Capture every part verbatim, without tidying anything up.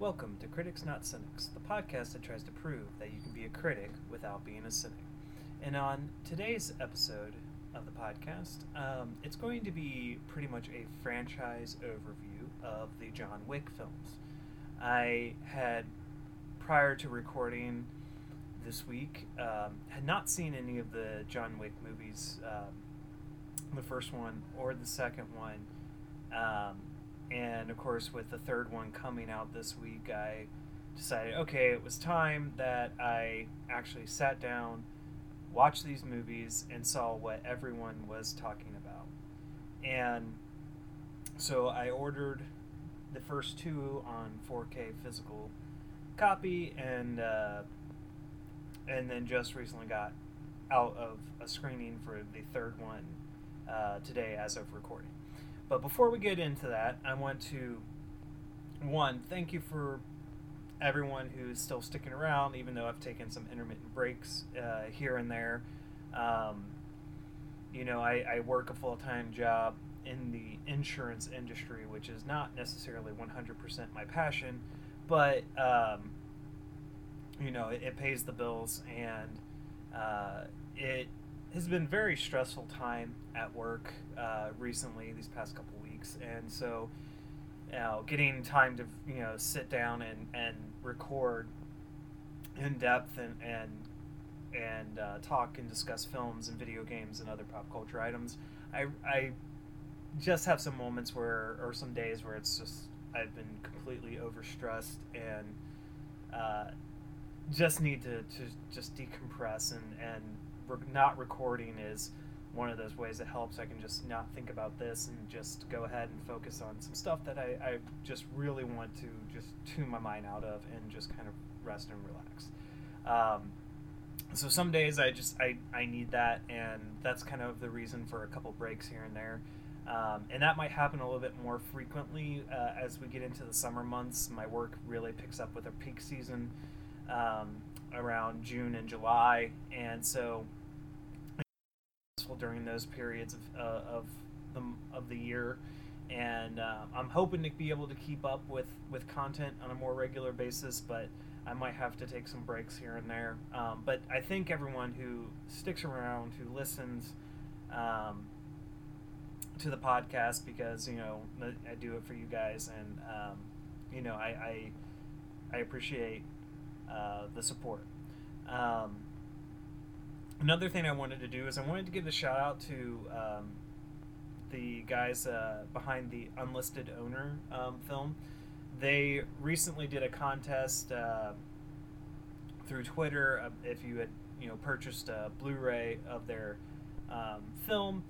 Welcome to Critics Not Cynics, the podcast that tries to prove that you can be a critic without being a cynic. And on today's episode of the podcast, um, it's going to be pretty much a franchise overview of the John Wick films. I had, prior to recording this week, um, had not seen any of the John Wick movies, um, the first one or the second one. Um, and of course, with the third one coming out this week, I decided, okay, it was time that I actually sat down, watched these movies, and saw what everyone was talking about. And so I ordered the first two on four K physical copy, and uh, and then just recently got out of a screening for the third one uh, today as of recording. But before we get into that, I want to, one, thank you for everyone who's still sticking around, even though I've taken some intermittent breaks uh, here and there. Um, you know, I, I work a full-time job in the insurance industry, which is not necessarily one hundred percent my passion, but, um, you know, it, it pays the bills, and uh, it... has been very stressful time at work uh, recently, these past couple weeks, and so you know, getting time to you know sit down and, and record in depth and and and uh, talk and discuss films and video games and other pop culture items, I I just have some moments where or some days where it's just I've been completely overstressed and uh, just need to, to just decompress and and. Not recording is one of those ways that helps. I can just not think about this and just go ahead and focus on some stuff that I, I just really want to just tune my mind out of and just kind of rest and relax. Um, so some days I just I, I need that, and that's kind of the reason for a couple breaks here and there. Um, and that might happen a little bit more frequently uh, as we get into the summer months. My work really picks up with a peak season um, around June and July, and so during those periods of, uh, of the of the year, and uh, I'm hoping to be able to keep up with, with content on a more regular basis, but I might have to take some breaks here and there. Um, but I thank everyone who sticks around, who listens um, to the podcast, because you know I do it for you guys, and um, you know I I, I appreciate uh, the support. Um, Another thing I wanted to do is I wanted to give a shout out to um, the guys uh, behind the Unlisted Owner um, film. They recently did a contest uh, through Twitter. Uh, if you had you know purchased a Blu-ray of their um, film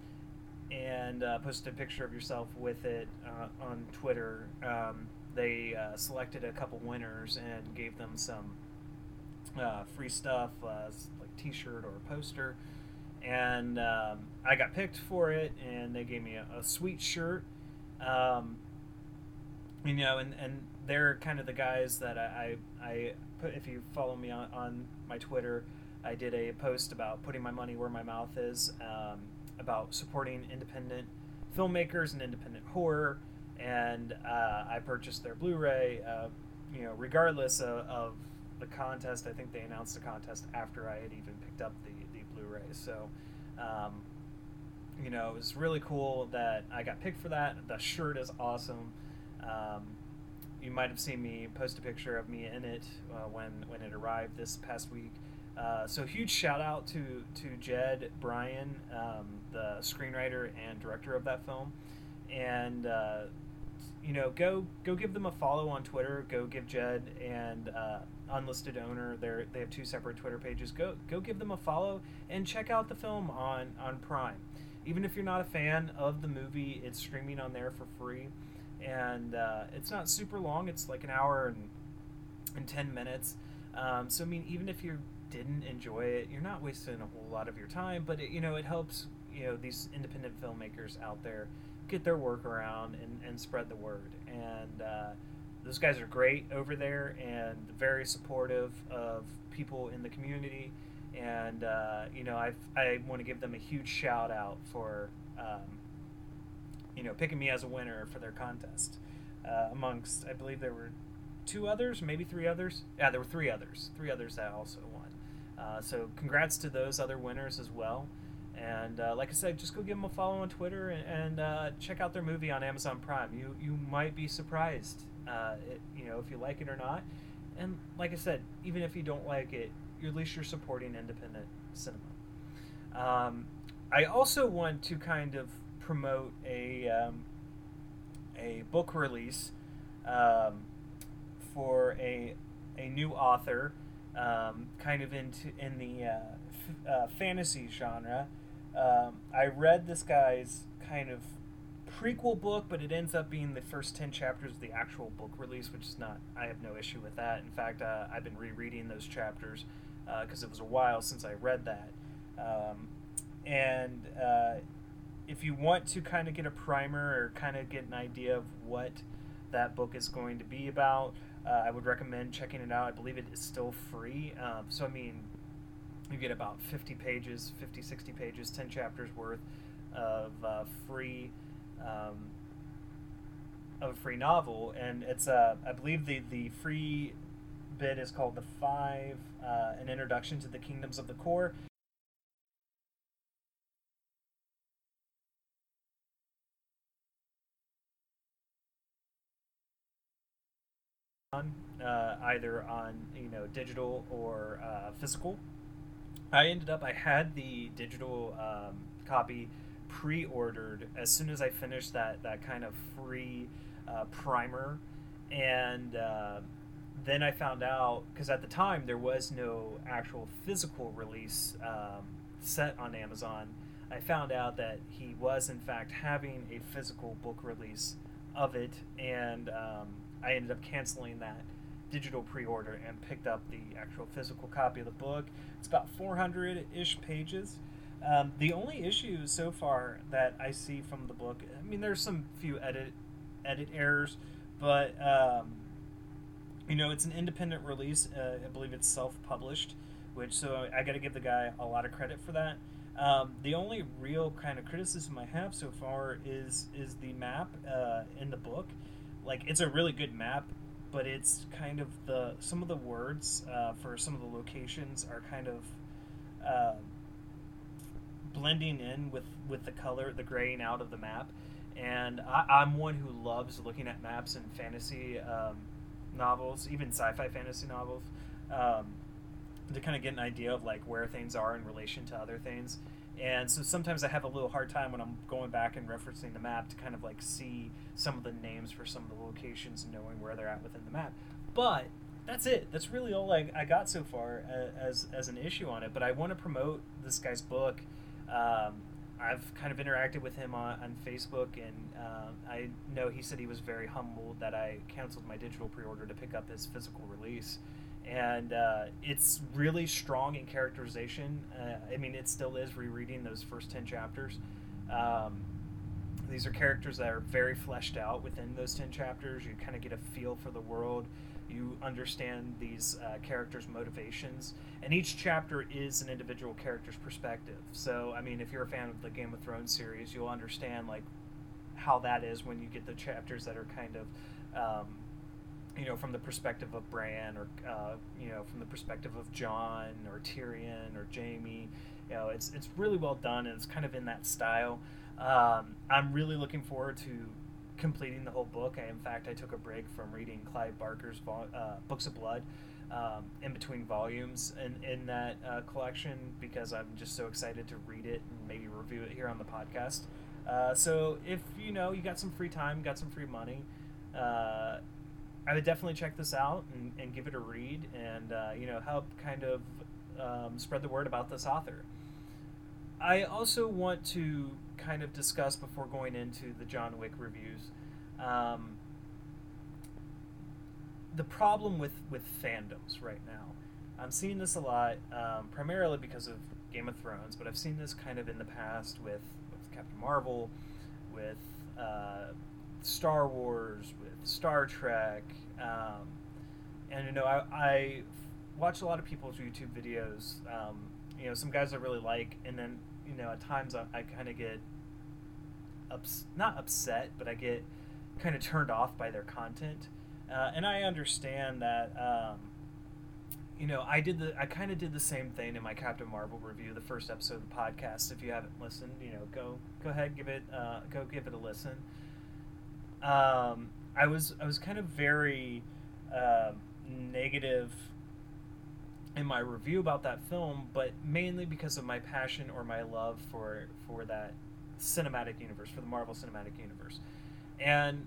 and uh, posted a picture of yourself with it uh, on Twitter, um, they uh, selected a couple winners and gave them some uh, free stuff. Uh, t-shirt or a poster, and um, I got picked for it, and they gave me a, a sweet shirt, um, you know, and, and they're kind of the guys that I, I, I put, if you follow me on, on my Twitter, I did a post about putting my money where my mouth is, um, about supporting independent filmmakers and independent horror, and uh, I purchased their Blu-ray, uh, you know, regardless of, of the contest. I think they announced the contest after I had even picked up the, the Blu-ray. So, um, you know, it was really cool that I got picked for that. The shirt is awesome. Um, you might have seen me post a picture of me in it uh, when, when it arrived this past week. Uh, so huge shout out to, to Jed Bryan, um, the screenwriter and director of that film. And, uh, you know, go go give them a follow on Twitter. Go give Jed and uh, Unlisted Owner. They they have two separate Twitter pages. Go go give them a follow and check out the film on, on Prime. Even if you're not a fan of the movie, it's streaming on there for free, and uh, it's not super long. It's like an hour and and ten minutes. Um, so I mean, even if you didn't enjoy it, you're not wasting a whole lot of your time. But it, you know, it helps you know these independent filmmakers out there get their work around and, and spread the word. And uh, those guys are great over there and very supportive of people in the community. And, uh, you know, I've, I want to give them a huge shout out for, um, you know, picking me as a winner for their contest. Uh, amongst, I believe there were two others, maybe three others. Yeah, there were three others. Three others that also won. Uh, so congrats to those other winners as well. And uh, like I said, just go give them a follow on Twitter and, and uh, check out their movie on Amazon Prime. You you might be surprised, uh, it, you know, if you like it or not. And like I said, even if you don't like it, you're, at least you're supporting independent cinema. Um, I also want to kind of promote a um, a book release um, for a a new author, um, kind of into in the uh, f- uh, fantasy genre. Um, I read this guy's kind of prequel book, but it ends up being the first ten chapters of the actual book release, which is not, I have no issue with that. In fact, uh, I've been rereading those chapters because uh, it was a while since I read that. Um, and uh, if you want to kind of get a primer or kind of get an idea of what that book is going to be about, uh, I would recommend checking it out. I believe it is still free. Um, so, I mean, you get about fifty pages, fifty, sixty pages, ten chapters worth of uh, free um, of a free novel. And it's, uh, I believe the, the free bit is called The Five: uh, An Introduction to the Kingdoms of the Core. Uh, either on, you know, digital or uh, physical. I ended up, I had the digital um, copy pre-ordered as soon as I finished that, that kind of free uh, primer. And uh, then I found out, because at the time there was no actual physical release um, set on Amazon, I found out that he was in fact having a physical book release of it, and um, I ended up canceling that digital pre-order and picked up the actual physical copy of the book. It's about four hundred-ish pages. Um, the only issue so far that I see from the book, I mean, there's some few edit edit errors, but um, you know, it's an independent release. Uh, I believe it's self-published, which so I got to give the guy a lot of credit for that. Um, the only real kind of criticism I have so far is is the map uh, in the book. Like, it's a really good map, but it's kind of the, some of the words uh, for some of the locations are kind of uh, blending in with, with the color, the graying out of the map. And I, I'm one who loves looking at maps in fantasy um, novels, even sci-fi fantasy novels, um, to kind of get an idea of like where things are in relation to other things. And so sometimes I have a little hard time when I'm going back and referencing the map to kind of like see some of the names for some of the locations and knowing where they're at within the map. But that's it. That's really all I, I got so far as as an issue on it. But I want to promote this guy's book. Um, I've kind of interacted with him on, on Facebook, and um, I know he said he was very humbled that I canceled my digital pre-order to pick up his physical release. And uh, it's really strong in characterization. Uh, I mean, it still is rereading those first ten chapters. Um, these are characters that are very fleshed out within those ten chapters. You kind of get a feel for the world. You understand these uh, characters' motivations. And each chapter is an individual character's perspective. So, I mean, if you're a fan of the Game of Thrones series, you'll understand, like, how that is when you get the chapters that are kind of... Um, you know, from the perspective of Bran, or, uh, you know, from the perspective of Jon, or Tyrion, or Jaime. You know, it's it's really well done, and it's kind of in that style. Um, I'm really looking forward to completing the whole book. I, in fact, I took a break from reading Clive Barker's vo- uh, Books of Blood um, in between volumes in, in that uh, collection, because I'm just so excited to read it and maybe review it here on the podcast. Uh, so if, you know, you got some free time, got some free money, uh, I would definitely check this out and, and give it a read and, uh, you know, help kind of um, spread the word about this author. I also want to kind of discuss, before going into the John Wick reviews, um, the problem with, with fandoms right now. I'm seeing this a lot, um, primarily because of Game of Thrones, but I've seen this kind of in the past with, with Captain Marvel, with... Uh, Star Wars, with Star Trek, um, and you know I, I watch a lot of people's YouTube videos. Um, you know, some guys I really like, and then you know at times I, I kind of get ups, not upset, but I get kind of turned off by their content. Uh, and I understand that, um, you know, I did the I kind of did the same thing in my Captain Marvel review, the first episode of the podcast. If you haven't listened, you know, go go ahead, give it uh, go give it a listen. Um, I was I was kind of very uh, negative in my review about that film, but mainly because of my passion or my love for for that cinematic universe, for the Marvel Cinematic Universe, and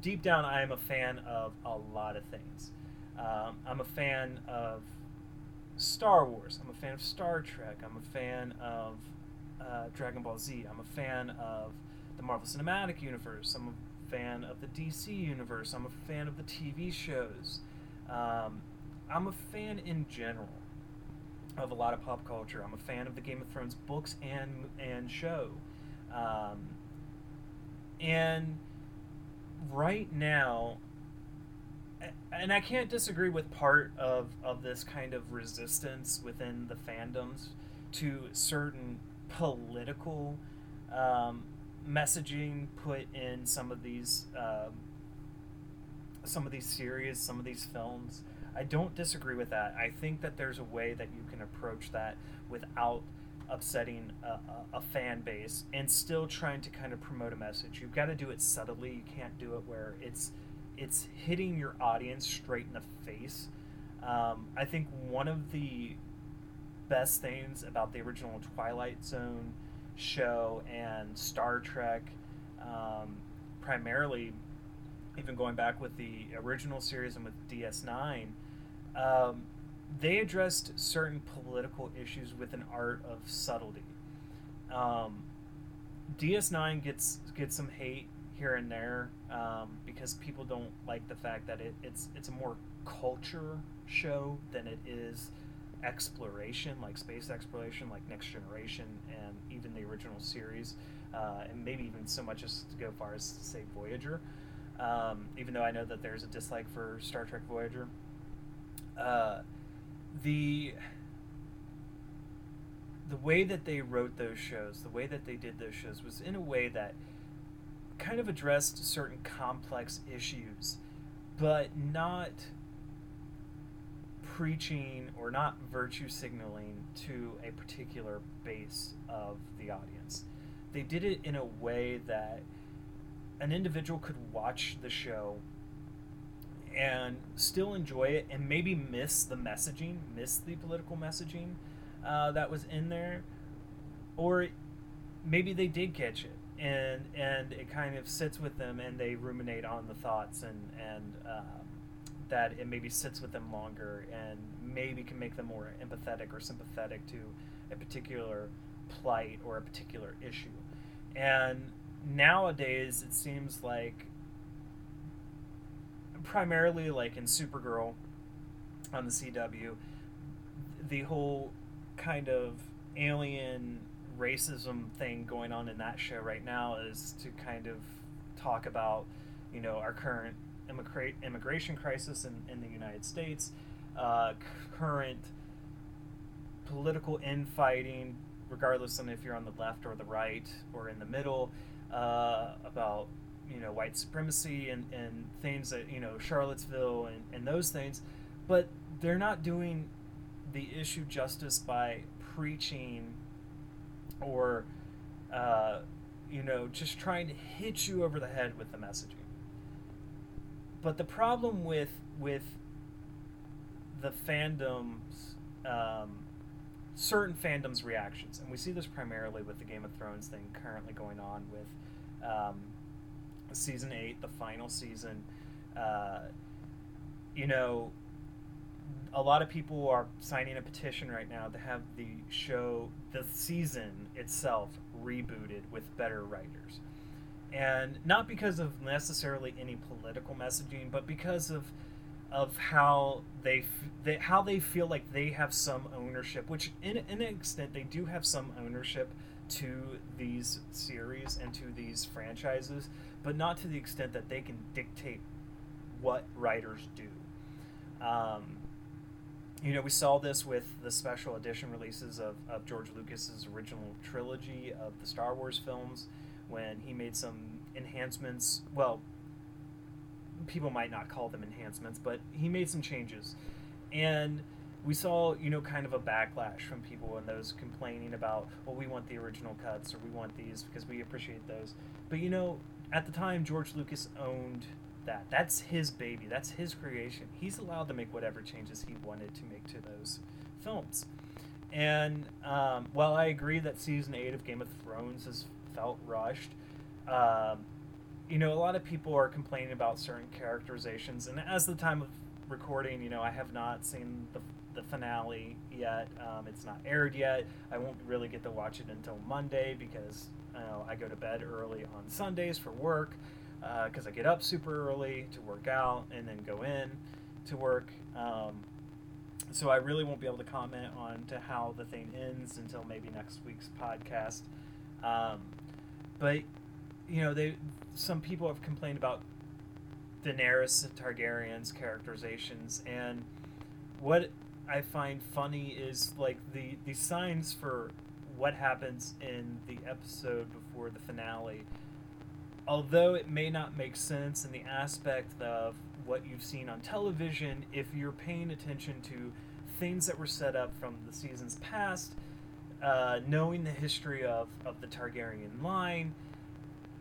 deep down, I am a fan of a lot of things. Um, I'm a fan of Star Wars. I'm a fan of Star Trek. I'm a fan of uh, Dragon Ball Z. I'm a fan of the Marvel Cinematic Universe. I'm a fan of the D C Universe. I'm a fan of the T V shows. Um, I'm a fan in general of a lot of pop culture. I'm a fan of the Game of Thrones books and and show. Um, and... Right now, and I can't disagree with part of, of this kind of resistance within the fandoms to certain political um, messaging put in some of these um, some of these series, some of these films. I don't disagree with that. I think that there's a way that you can approach that without upsetting a, a, a fan base and still trying to kind of promote a message. You've got to do it subtly. You can't do it where it's it's hitting your audience straight in the face. Um, I think one of the best things about the original Twilight Zone show and Star Trek, um, primarily even going back with the original series and with D S nine, um, they addressed certain political issues with an art of subtlety. Um, D S nine gets gets some hate here and there um, because people don't like the fact that it, it's it's a more culture show than it is exploration, like space exploration, like Next Generation, and even the original series, uh, and maybe even so much as to go far as to say Voyager. Um, even though I know that there's a dislike for Star Trek Voyager. Uh, The the way that they wrote those shows, the way that they did those shows was in a way that kind of addressed certain complex issues, but not preaching or not virtue signaling to a particular base of the audience. They did it in a way that an individual could watch the show and still enjoy it and maybe miss the messaging, miss the political messaging uh, that was in there. Or maybe they did catch it and and it kind of sits with them and they ruminate on the thoughts and, and uh, that it maybe sits with them longer and maybe can make them more empathetic or sympathetic to a particular plight or a particular issue. And nowadays it seems like primarily, like in Supergirl on the C W, the whole kind of alien racism thing going on in that show right now is to kind of talk about, you know, our current immigra- immigration crisis in, in the United States, uh, current political infighting, regardless of if you're on the left or the right or in the middle, uh, about you know, white supremacy and, and things that, you know, Charlottesville and, and those things, but they're not doing the issue justice by preaching or, uh, you know, just trying to hit you over the head with the messaging. But the problem with, with the fandoms, um, certain fandoms' reactions, and we see this primarily with the Game of Thrones thing currently going on with, um, season eight, the final season, uh, you know, a lot of people are signing a petition right now to have the show, the season itself, rebooted with better writers. And not because of necessarily any political messaging, but because of of how they, f- they how they feel like they have some ownership, which in, in an extent they do have some ownership to these series and to these franchises, but not to the extent that they can dictate what writers do. Um, you know, we saw this with the special edition releases of, of George Lucas's original trilogy of the Star Wars films when he made some enhancements, well, people might not call them enhancements, but he made some changes. And we saw, you know, kind of a backlash from people and those complaining about, well, we want the original cuts, or we want these because we appreciate those. But, you know, at the time, George Lucas owned that. That's his baby. That's his creation. He's allowed to make whatever changes he wanted to make to those films. And um, while I agree that season eight of Game of Thrones has felt rushed, um, you know, a lot of people are complaining about certain characterizations. And as the time of recording, you know, I have not seen the the finale yet. Um, it's not aired yet. I won't really get to watch it until Monday because you know, I go to bed early on Sundays for work because uh, I get up super early to work out and then go in to work. Um, so I really won't be able to comment on to how the thing ends until maybe next week's podcast. Um, but, you know, they some people have complained about Daenerys Targaryen's characterizations, and what I find funny is like the, the signs for what happens in the episode before the finale. Although it may not make sense in the aspect of what you've seen on television, if you're paying attention to things that were set up from the seasons past, uh, knowing the history of, of the Targaryen line,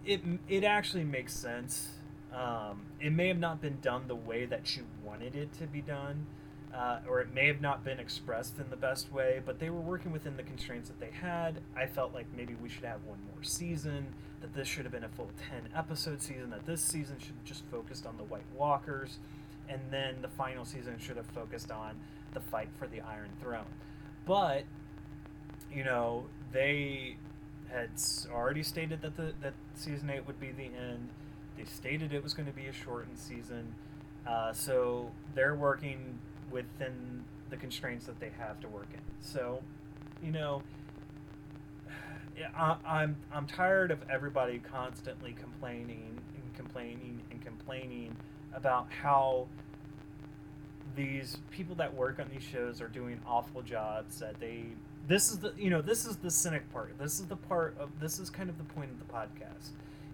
it it actually makes sense. Um, it may have not been done the way that you wanted it to be done. Uh, or it may have not been expressed in the best way, but they were working within the constraints that they had. I felt like maybe we should have one more season, that this should have been a full ten-episode season, that this season should have just focused on the White Walkers, and then the final season should have focused on the fight for the Iron Throne. But, you know, they had already stated that the that season eight would be the end. They stated it was going to be a shortened season, uh, so they're working within the constraints that they have to work in. So, you know, I, I'm I'm tired of everybody constantly complaining and complaining and complaining about how these people that work on these shows are doing awful jobs. That they this is the you know this is the cynic part. This is the part of this is kind of the point of the podcast,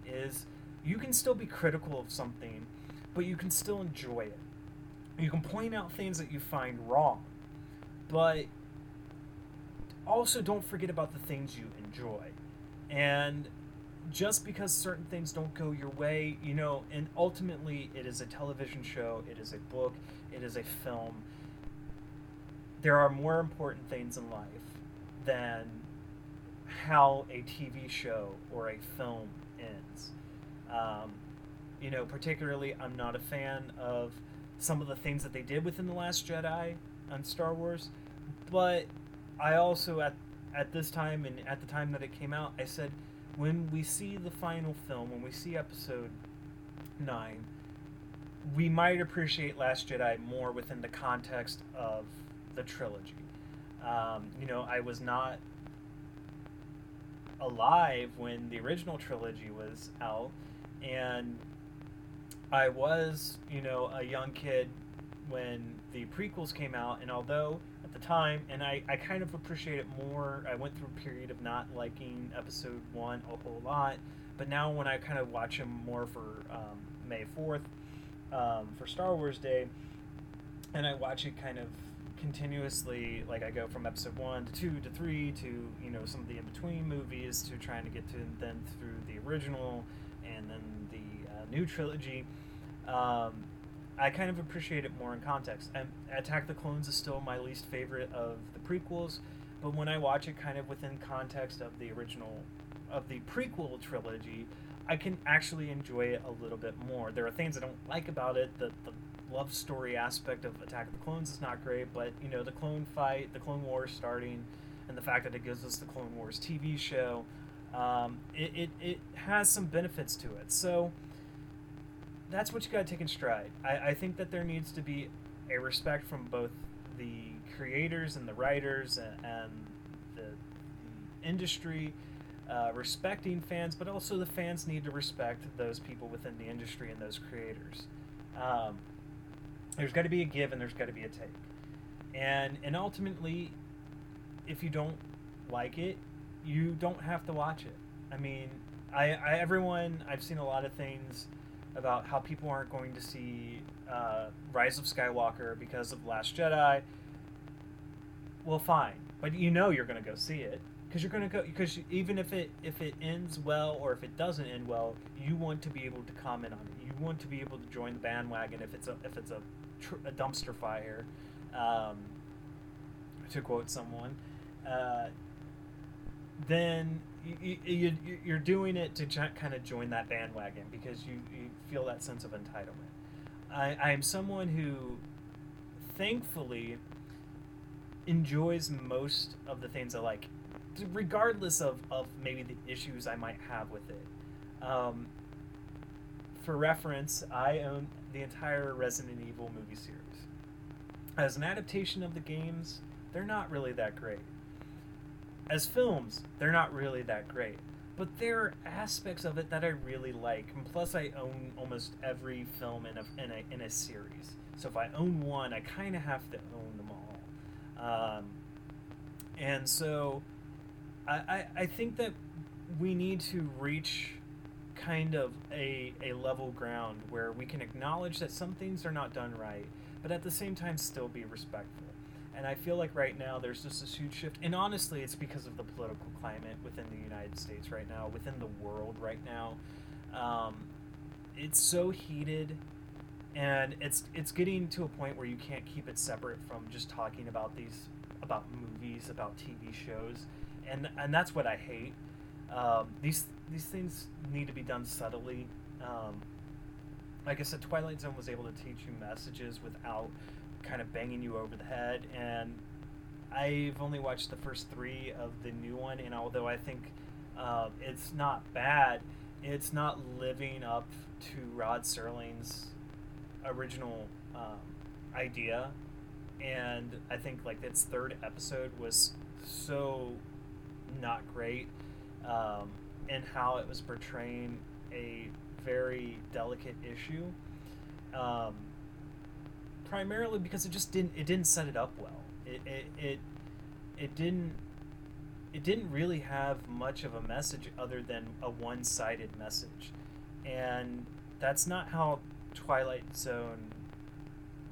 is you can still be critical of something, but you can still enjoy it. You can point out things that you find wrong, but also don't forget about the things you enjoy. And just because certain things don't go your way, you know, and ultimately it is a television show, it is a book, it is a film. There are more important things in life than how a T V show or a film ends. Um, you know, particularly I'm not a fan of some of the things that they did within The Last Jedi on Star Wars, but I also at at this time and at the time that it came out, I said, when we see the final film, when we see episode nine, we might appreciate Last Jedi more within the context of the trilogy. Um, you know, I was not alive when the original trilogy was out, and I was, you know, a young kid when the prequels came out, and although at the time, and I, I kind of appreciate it more, I went through a period of not liking episode one a whole lot, but now when I kind of watch them more for um, May fourth, um, for Star Wars Day, and I watch it kind of continuously, like I go from episode one to two to three to, you know, some of the in-between movies to trying to get to then through the original and then the new trilogy, um, I kind of appreciate it more in context. And Attack the Clones is still my least favorite of the prequels, but when I watch it kind of within context of the original, of the prequel trilogy, I can actually enjoy it a little bit more. There are things I don't like about it. The, the love story aspect of Attack of the Clones is not great, but, you know, the clone fight, the Clone Wars starting, and the fact that it gives us the Clone Wars T V show, um, it, it, it has some benefits to it. So that's what you gotta take in stride. I, I think that there needs to be a respect from both the creators and the writers and, and the, the industry, uh, respecting fans, but also the fans need to respect those people within the industry and those creators. Um, there's gotta be a give and there's gotta be a take. And and ultimately, if you don't like it, you don't have to watch it. I mean, I, I everyone, I've seen a lot of things about how people aren't going to see uh, Rise of Skywalker because of Last Jedi. Well, fine, but you know you're going to go see it because you're going to go because even if it if it ends well or if it doesn't end well, you want to be able to comment on it. You want to be able to join the bandwagon if it's a if it's a, tr- a dumpster fire, um, to quote someone. Uh, then you, you, you're doing it to kind of join that bandwagon because you, you feel that sense of entitlement. I, I am someone who, thankfully, enjoys most of the things I like, regardless of, of maybe the issues I might have with it. Um, for reference, I own the entire Resident Evil movie series. As an adaptation of the games, they're not really that great. As films, they're not really that great, but there are aspects of it that I really like. And plus, I own almost every film in a in a, in a series, so if I own one, I kind of have to own them all. Um, and so, I, I I think that we need to reach kind of a a level ground where we can acknowledge that some things are not done right, but at the same time still be respectful. And I feel like right now there's just this huge shift. And honestly, it's because of the political climate within the United States right now, within the world right now. Um, it's so heated, and it's it's getting to a point where you can't keep it separate from just talking about these, about movies, about T V shows. And and that's what I hate. Um, these, these things need to be done subtly. Um, like I said, Twilight Zone was able to teach you messages without kind of banging you over the head, and I've only watched the first three of the new one, and although I think uh, it's not bad, it's not living up to Rod Serling's original um, idea, and I think like its third episode was so not great um, in how it was portraying a very delicate issue. Um, Primarily because it just didn't it didn't set it up well. It, it it it didn't it didn't really have much of a message other than a one-sided message, and that's not how Twilight Zone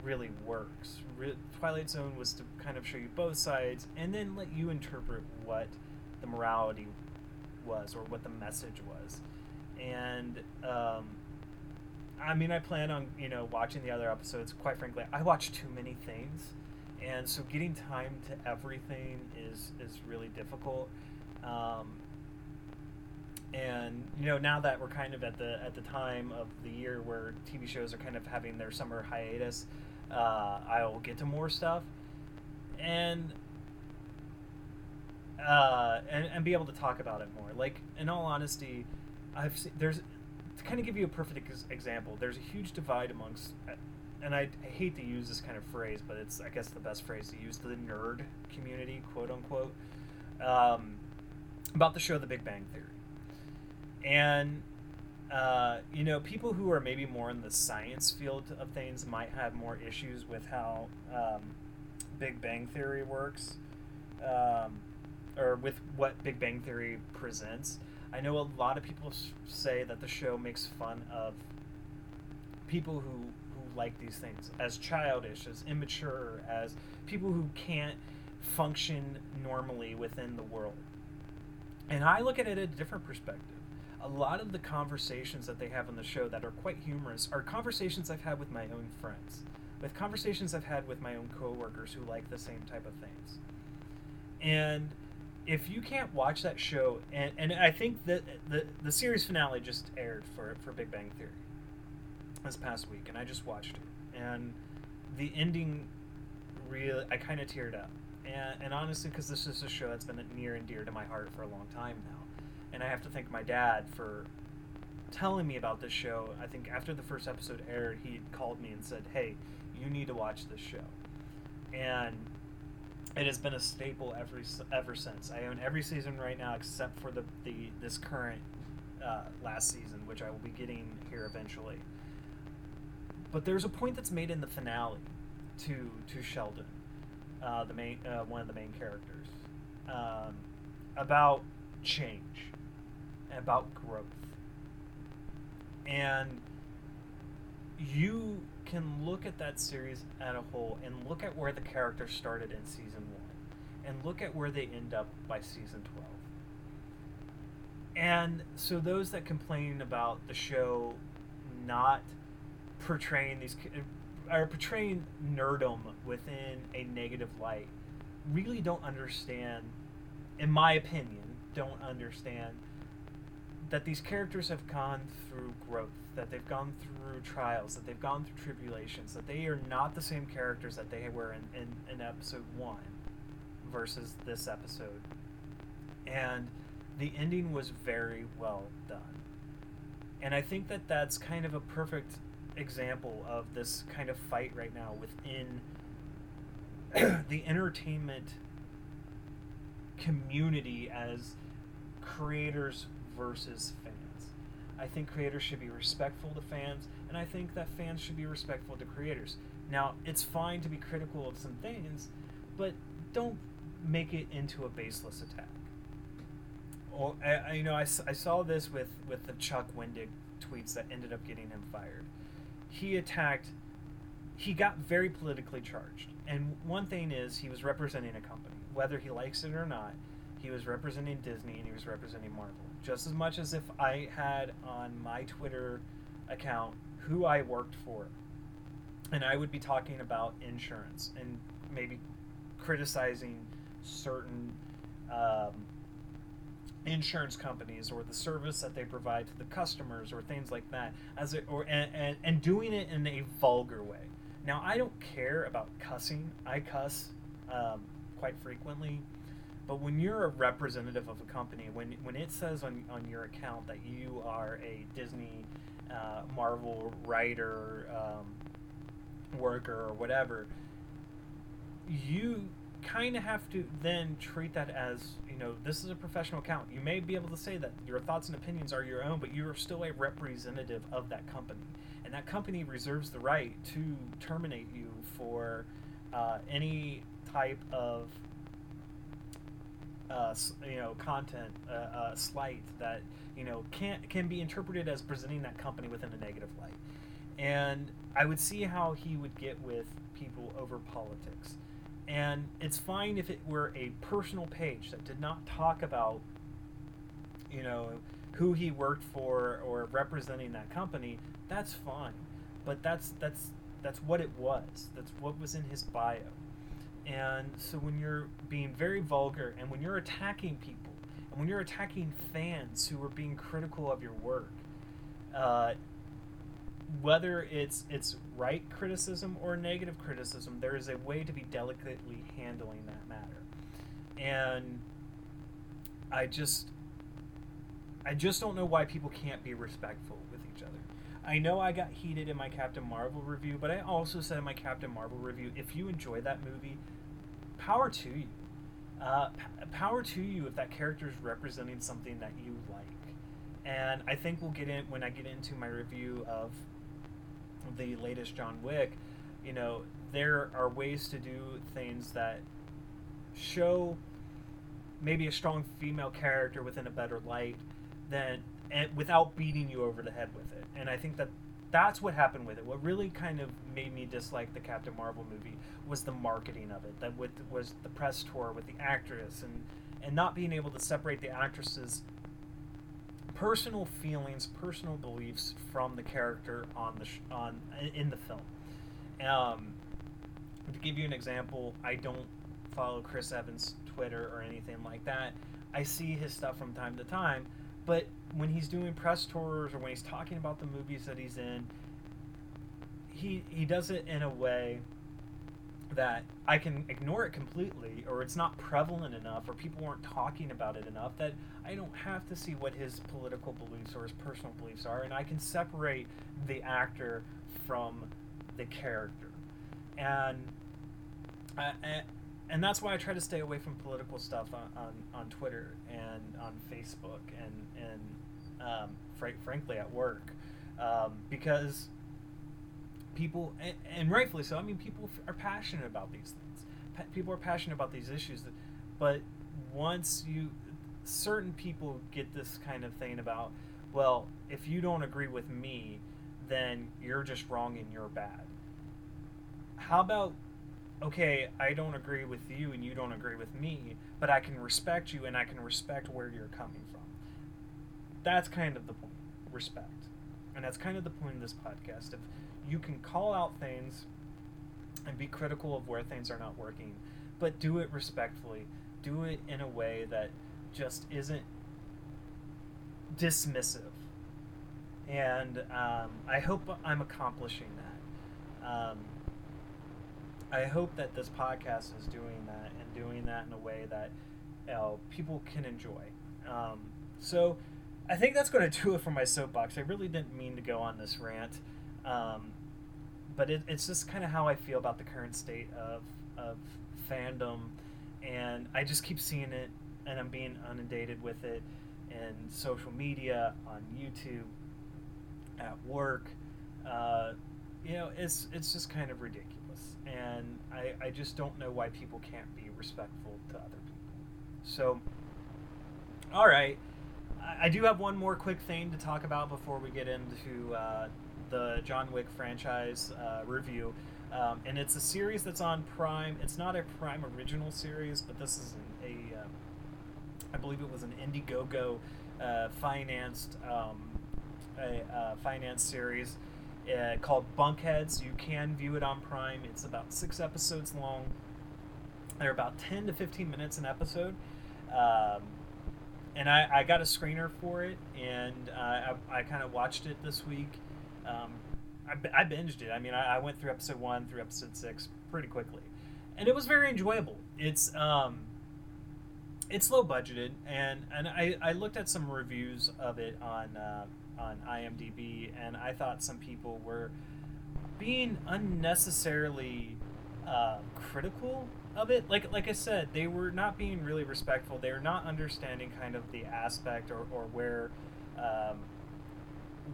really works. Re- Twilight Zone was to kind of show you both sides and then let you interpret what the morality was or what the message was, and. Um, I mean, I plan on, you know, watching the other episodes. Quite frankly, I watch too many things, and so getting time to everything is is really difficult. Um, and, you know, now that we're kind of at the at the time of the year where T V shows are kind of having their summer hiatus, uh, I'll get to more stuff, and, uh, and and be able to talk about it more. Like, in all honesty, I've seen, there's. To kind of give you a perfect example, there's a huge divide amongst, and I hate to use this kind of phrase, but it's, I guess, the best phrase to use, the nerd community, quote unquote, um, about the show The Big Bang Theory. And, uh, you know, people who are maybe more in the science field of things might have more issues with how um, Big Bang Theory works, um, or with what Big Bang Theory presents. I know a lot of people say that the show makes fun of people who, who like these things as childish, as immature, as people who can't function normally within the world. And I look at it at a different perspective. A lot of the conversations that they have on the show that are quite humorous are conversations I've had with my own friends, with conversations I've had with my own coworkers who like the same type of things. And if you can't watch that show, and, and I think that the the series finale just aired for, for Big Bang Theory this past week, and I just watched it, and the ending, really, I kind of teared up, and, and honestly, because this is a show that's been near and dear to my heart for a long time now, and I have to thank my dad for telling me about this show. I think after the first episode aired, he called me and said, hey, you need to watch this show, and it has been a staple every ever since. I own every season right now except for the, the this current uh, last season, which I will be getting here eventually. But there's a point that's made in the finale to to Sheldon, uh, the main uh, one of the main characters, um, about change, and about growth, and you can look at that series as a whole and look at where the character started in season one and look at where they end up by season twelve. And so those that complain about the show not portraying these or portraying nerdom within a negative light really don't understand, in my opinion, don't understand that these characters have gone through growth, that they've gone through trials, that they've gone through tribulations, that they are not the same characters that they were in, in, in episode one versus this episode. And the ending was very well done. And I think that that's kind of a perfect example of this kind of fight right now within the entertainment community as creators versus fans. I think creators should be respectful to fans, and I think that fans should be respectful to creators. Now, it's fine to be critical of some things, but don't make it into a baseless attack. Well, I, I, you know, I, I saw this with, with the Chuck Wendig tweets that ended up getting him fired. He attacked, he got very politically charged. And one thing is, he was representing a company. Whether he likes it or not, he was representing Disney and he was representing Marvel. Just as much as if I had on my Twitter account who I worked for, and I would be talking about insurance and maybe criticizing certain um, insurance companies or the service that they provide to the customers or things like that, as it, or and, and, and doing it in a vulgar way. Now, I don't care about cussing. I cuss um, quite frequently. But when you're a representative of a company, when when it says on, on your account that you are a Disney, uh, Marvel writer, um, worker, or whatever, you kind of have to then treat that as, you know, this is a professional account. You may be able to say that your thoughts and opinions are your own, but you're still a representative of that company. And that company reserves the right to terminate you for uh, any type of Uh, you know, content uh, uh, slight that, you know, can can be interpreted as presenting that company within a negative light. And I would see how he would get with people over politics. And it's fine if it were a personal page that did not talk about, you know, who he worked for or representing that company. That's fine, but that's that's that's what it was. That's what was in his bio. And so when you're being very vulgar and when you're attacking people and when you're attacking fans who are being critical of your work, uh, whether it's it's right criticism or negative criticism, there is a way to be delicately handling that matter. And I just I just don't know why people can't be respectful with each other. I know I got heated in my Captain Marvel review, but I also said in my Captain Marvel review, if you enjoy that movie, power to you. Uh, p- power to you if that character is representing something that you like. And I think we'll get in, when I get into my review of the latest John Wick, you know, there are ways to do things that show maybe a strong female character within a better light than, and without beating you over the head with it. And I think that that's what happened with it. What really kind of made me dislike the Captain Marvel movie was the marketing of it. That with, was the press tour with the actress and, and not being able to separate the actress's personal feelings, personal beliefs from the character on the sh- on in the film. Um, to give you an example, I don't follow Chris Evans' Twitter or anything like that. I see his stuff from time to time, but when he's doing press tours or when he's talking about the movies that he's in, he he does it in a way that I can ignore it completely, or it's not prevalent enough, or people aren't talking about it enough that I don't have to see what his political beliefs or his personal beliefs are, and I can separate the actor from the character. And I, I, and that's why I try to stay away from political stuff on, on, on Twitter and on Facebook and, and um, fr- frankly, at work. Um, because people, and, and rightfully so, I mean, people are passionate about these things. Pa- people are passionate about these issues. That, but once you, certain people get this kind of thing about, well, if you don't agree with me, then you're just wrong and you're bad. How about, okay, I don't agree with you and you don't agree with me, but I can respect you and I can respect where you're coming from. That's kind of the point, respect. And that's kind of the point of this podcast. If you can call out things and be critical of where things are not working, but do it respectfully. Do it in a way that just isn't dismissive. And um, I hope I'm accomplishing that. Um, I hope that this podcast is doing that and doing that in a way that you know, people can enjoy. Um, so I think that's going to do it for my soapbox. I really didn't mean to go on this rant. Um, but it, it's just kind of how I feel about the current state of, of fandom. And I just keep seeing it, and I'm being inundated with it in social media, on YouTube, at work. Uh, you know, it's it's just kind of ridiculous. And I, I just don't know why people can't be respectful to other people. So, all right. I, I do have one more quick thing to talk about before we get into uh, the John Wick franchise uh, review. Um, and it's a series that's on Prime. It's not a Prime original series, but this is an, a, um, I believe it was an Indiegogo uh, financed um, a uh, finance series uh, called Bunkheads. You can view it on Prime. It's about six episodes long. They're about ten to fifteen minutes an episode, um, and I, I got a screener for it, and uh, I, I kind of watched it this week. Um, I binged it. I mean, I went through episode one through episode six pretty quickly, and it was very enjoyable. It's um, it's low budgeted, and and I, I looked at some reviews of it on uh, on IMDb, and I thought some people were being unnecessarily uh, critical of it. Like like I said, they were not being really respectful. They were not understanding kind of the aspect or or where. Um,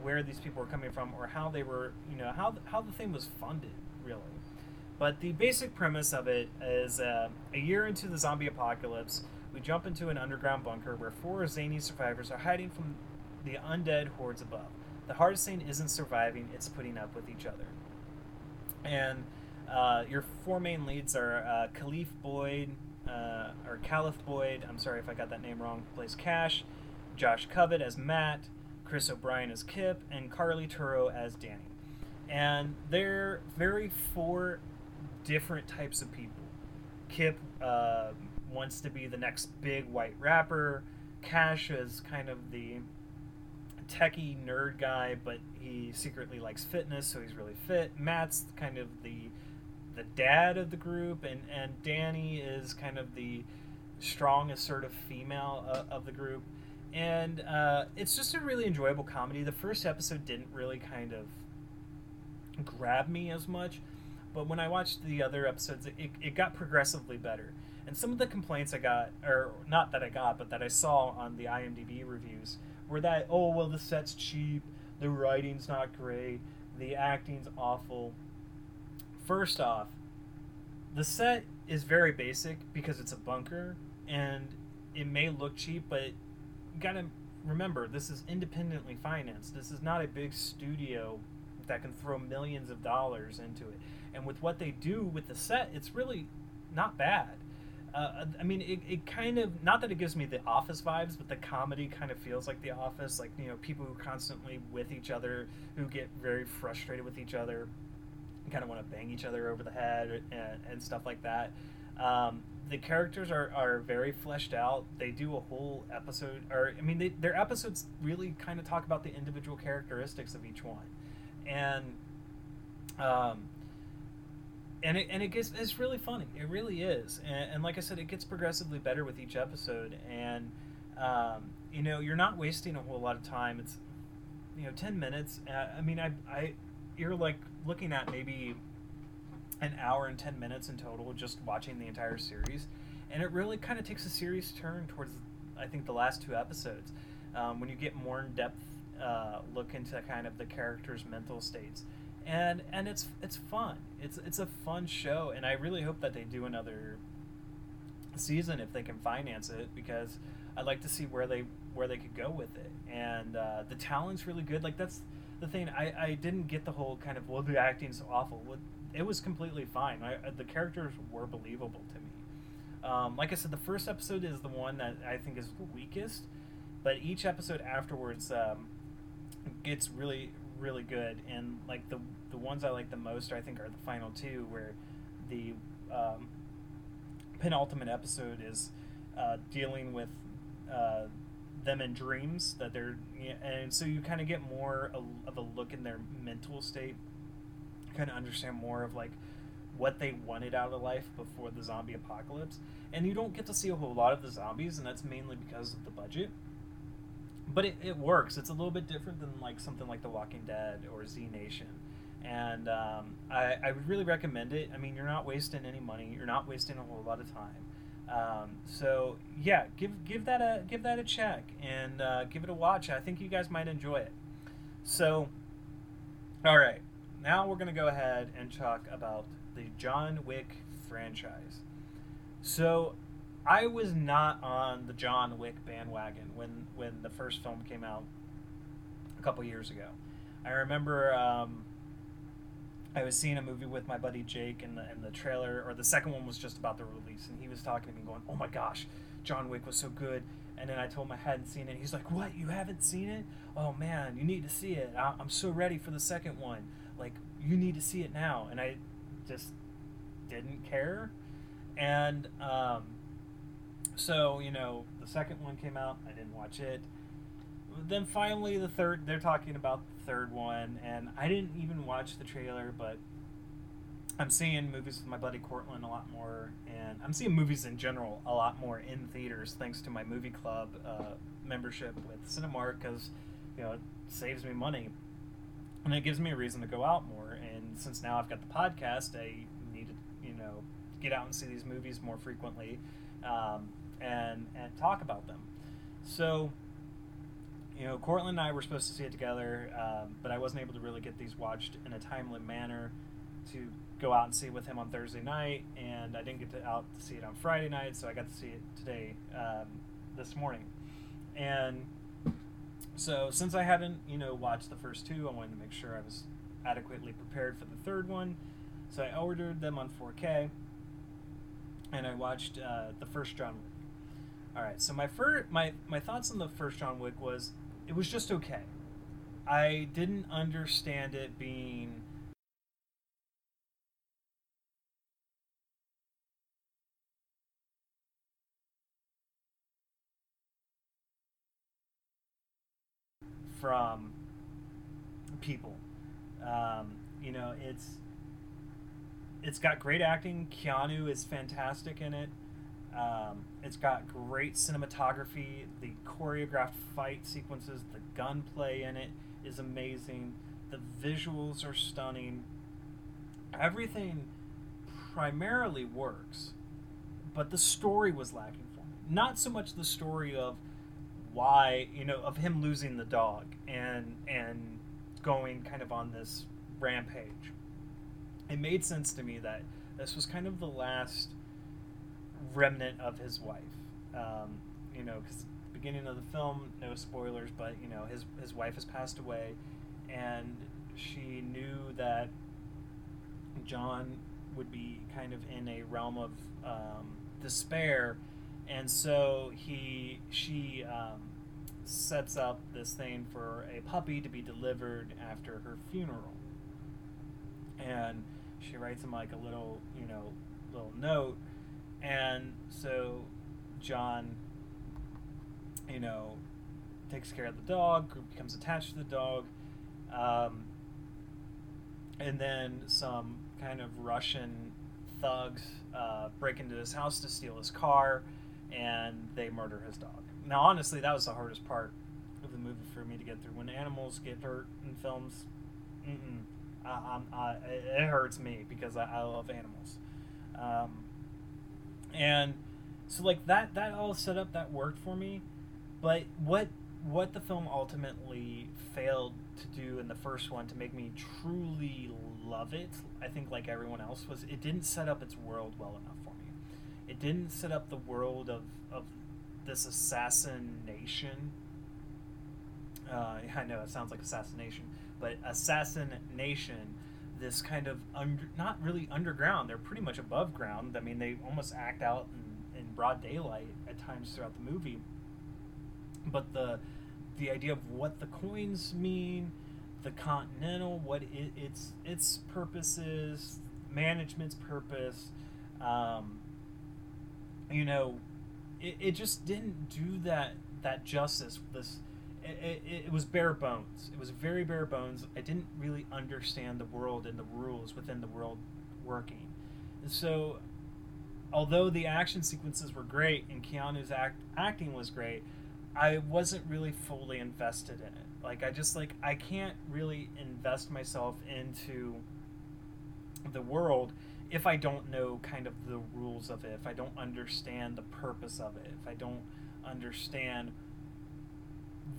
where these people were coming from or how they were, you know, how how the thing was funded, really. But the basic premise of it is uh, a year into the zombie apocalypse, we jump into an underground bunker where four zany survivors are hiding from the undead hordes above. The hardest thing isn't surviving, it's putting up with each other. And uh, your four main leads are uh, Khalif Boyd, uh, or Khalif Boyd, I'm sorry if I got that name wrong, plays Cash, Josh Covet as Matt, Chris O'Brien as Kip, and Carly Turo as Danny. And they're very four different types of people. Kip uh, wants to be the next big white rapper. Cash is kind of the techie nerd guy, but he secretly likes fitness, so he's really fit. Matt's kind of the the dad of the group, and, and Danny is kind of the strong, assertive female uh, of the group. And uh, it's just a really enjoyable comedy. The first episode didn't really kind of grab me as much, but when I watched the other episodes, it, it got progressively better. And some of the complaints I got, or not that I got, but that I saw on the IMDb reviews, were that, oh, well, the set's cheap, the writing's not great, the acting's awful. First off, the set is very basic because it's a bunker, and it may look cheap, but gotta remember, this is independently financed. This is not a big studio that can throw millions of dollars into it. And with what they do with the set, it's really not bad. Uh, I mean, it, it kind of, not that it gives me The Office vibes, but the comedy kind of feels like The Office, like, you know, people who constantly with each other, who get very frustrated with each other, kind of want to bang each other over the head and, and stuff like that. Um, The characters are, are very fleshed out. They do a whole episode, or I mean, they, their episodes really kind of talk about the individual characteristics of each one, and um, and it and it gets it's really funny. It really is, and, and like I said, it gets progressively better with each episode, and um, you know, you're not wasting a whole lot of time. It's you know, ten minutes. Uh, I mean, I I you're like looking at maybe an hour and ten minutes in total just watching the entire series, and it really kind of takes a serious turn towards I think the last two episodes um, when you get more in-depth uh, look into kind of the characters' mental states, and and it's it's fun it's it's a fun show, and I really hope that they do another season if they can finance it, because I'd like to see where they where they could go with it. And uh, the talent's really good. Like that's the thing. I, I didn't get the whole kind of, well, the acting's awful. It was completely fine. I, the characters were believable to me. Um, like I said, the first episode is the one that I think is the weakest, but each episode afterwards um, gets really, really good. And like the the ones I like the most, I think, are the final two, where the um, penultimate episode is uh, dealing with uh, them in dreams that they're, and so you kind of get more of a look in their mental state, kind of understand more of like what they wanted out of life before the zombie apocalypse. And you don't get to see a whole lot of the zombies, and that's mainly because of the budget. But it, it works. It's a little bit different than like something like The Walking Dead or Z Nation. And um, I, I would really recommend it. I mean, you're not wasting any money. You're not wasting a whole lot of time. Um, so yeah, give give that a give that a check and uh, give it a watch. I think you guys might enjoy it. So, all right, now we're gonna go ahead and talk about the John Wick franchise. So I was not on the John Wick bandwagon when, when the first film came out a couple years ago. I remember um, I was seeing a movie with my buddy Jake, and the, and the trailer, or the second one was just about the release, and he was talking to me going, oh my gosh, John Wick was so good. And then I told him I hadn't seen it. He's like, what, you haven't seen it? Oh man, you need to see it. I- I'm so ready for the second one. Like, you need to see it now. And I just didn't care. And um so, you know, the second one came out, I didn't watch it. Then finally the third, they're talking about the third one, and I didn't even watch the trailer, but I'm seeing movies with my buddy Cortland a lot more, and I'm seeing movies in general a lot more in theaters thanks to my movie club uh membership with Cinemark, because, you know, it saves me money. And it gives me a reason to go out more. And since now I've got the podcast, I need to, you know, get out and see these movies more frequently, um, and and talk about them. So, you know, Cortland and I were supposed to see it together, um, but I wasn't able to really get these watched in a timely manner to go out and see it with him on Thursday night. And I didn't get to out to see it on Friday night, so I got to see it today, um, this morning. And so since I hadn't, you know, watched the first two, I wanted to make sure I was adequately prepared for the third one. So I ordered them on four K, and I watched uh, the first John Wick. All right, so my, fir- my my thoughts on the first John Wick was, it was just okay. I didn't understand it being... from people. Um, you know, it's it's got great acting. Keanu is fantastic in it. Um, it's got great cinematography. The choreographed fight sequences, the gunplay in it is amazing. The visuals are stunning. Everything primarily works, but the story was lacking for me. Not so much the story of why, you know, of him losing the dog and and going kind of on this rampage. It made sense to me that this was kind of the last remnant of his wife, um, you know, because at the beginning of the film, no spoilers, but, you know, his his wife has passed away, and she knew that John would be kind of in a realm of um, despair. And so he, she um, sets up this thing for a puppy to be delivered after her funeral. And she writes him like a little, you know, little note. And so John, you know, takes care of the dog, becomes attached to the dog. Um, and then some kind of Russian thugs uh, break into his house to steal his car, and they murder his dog. Now, honestly, that was the hardest part of the movie for me to get through. When animals get hurt in films, mm-mm, I, I, I, it hurts me because I, I love animals. Um, and so, like, that, that all set up, that worked for me. But what what the film ultimately failed to do in the first one to make me truly love it, I think, like everyone else, was it didn't set up its world well enough for me. It didn't set up the world of, of this assassination. Uh, I know it sounds like assassination, but Assassin Nation, this kind of under, not really underground. They're pretty much above ground. I mean, they almost act out in, in broad daylight at times throughout the movie. But the the idea of what the coins mean, the Continental, what it, its its purpose is, management's purpose, um, you know, it, it just didn't do that that justice. This it, it, it was bare bones. It was very bare bones. I didn't really understand the world and the rules within the world working. And so, although the action sequences were great and Keanu's act acting was great, I wasn't really fully invested in it. Like, I just, like, I can't really invest myself into the world if I don't know kind of the rules of it, if I don't understand the purpose of it, if I don't understand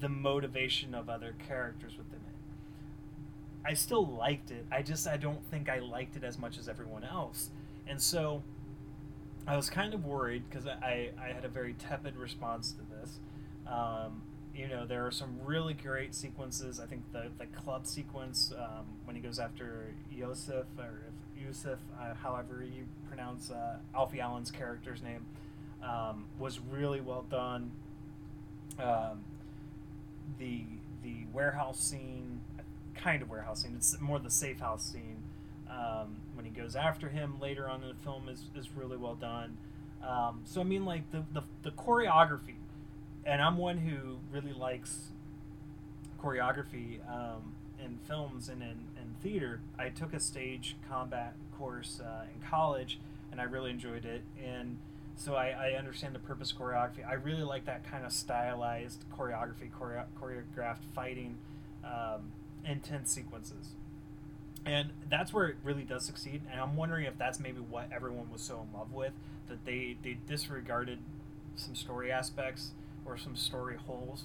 the motivation of other characters within it. I still liked it. I just, I don't think I liked it as much as everyone else. And so I was kind of worried because I, I, I had a very tepid response to this. Um, you know, there are some really great sequences. I think the the club sequence um, when he goes after Yosef, or if Yusuf, uh, however you pronounce uh, Alfie Allen's character's name, um, was really well done. Um, the the warehouse scene, kind of warehouse scene. It's more the safe house scene um, when he goes after him later on in the film is is really well done. Um, so I mean, like the the, the choreography. And I'm one who really likes choreography um, in films and in, in theater. I took a stage combat course uh, in college, and I really enjoyed it. And so I, I understand the purpose of choreography. I really like that kind of stylized choreography, choreo- choreographed fighting, um, intense sequences. And that's where it really does succeed. And I'm wondering if that's maybe what everyone was so in love with, that they, they disregarded some story aspects or some story holes,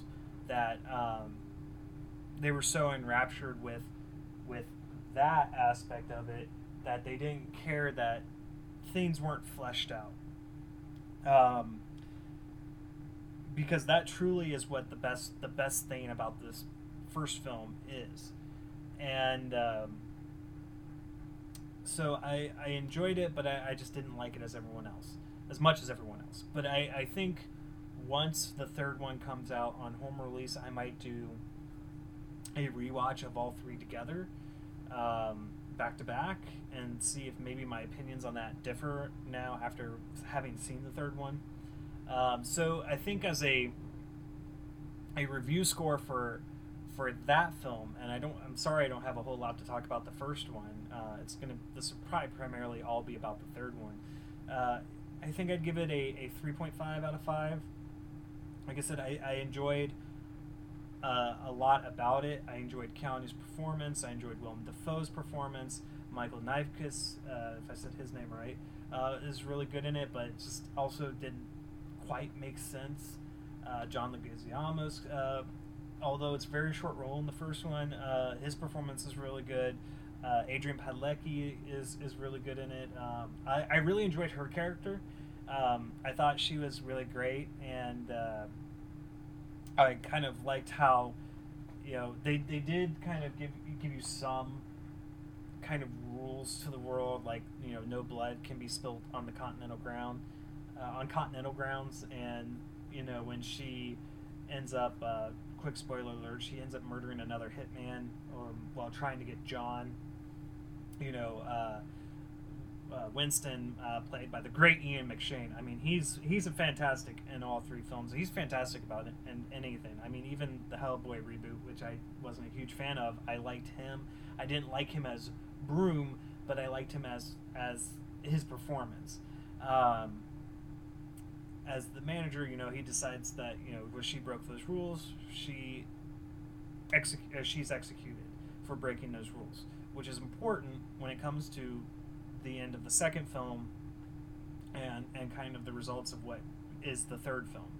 that um, they were so enraptured with with that aspect of it that they didn't care that things weren't fleshed out. Um, because that truly is what the best the best thing about this first film is. And um, so I, I enjoyed it, but I, I just didn't like it as everyone else, as much as everyone else. But I, I think... once the third one comes out on home release, I might do a rewatch of all three together, um, back to back, and see if maybe my opinions on that differ now after having seen the third one. Um, so I think as a a review score for for that film, and I don't, I'm sorry I don't have a whole lot to talk about the first one. Uh, it's gonna this will probably primarily all be about the third one. Uh, I think I'd give it a, a three point five out of five. Like I said, I, I enjoyed uh, a lot about it. I enjoyed Keanu's performance. I enjoyed Willem Dafoe's performance. Michael Nyvkis, uh, if I said his name right, uh, is really good in it, but just also didn't quite make sense. Uh, John Leguizamo's, uh, although it's a very short role in the first one, uh, his performance is really good. Uh, Adrian Padalecki is, is really good in it. Um, I, I really enjoyed her character. Um, I thought she was really great, and uh, I kind of liked how, you know, they, they did kind of give give you some kind of rules to the world, like, you know, no blood can be spilled on the continental ground, uh, on continental grounds, and, you know, when she ends up, uh, quick spoiler alert, she ends up murdering another hitman um, while trying to get John, you know, uh, Uh, Winston, uh, played by the great Ian McShane. I mean, he's he's a fantastic in all three films. He's fantastic about it and anything. I mean, even the Hellboy reboot, which I wasn't a huge fan of, I liked him. I didn't like him as Broom, but I liked him as as his performance. Um, as the manager, you know, he decides that, you know, well, she broke those rules. She exec- uh, she's executed for breaking those rules, which is important when it comes to the end of the second film and and kind of the results of what is the third film.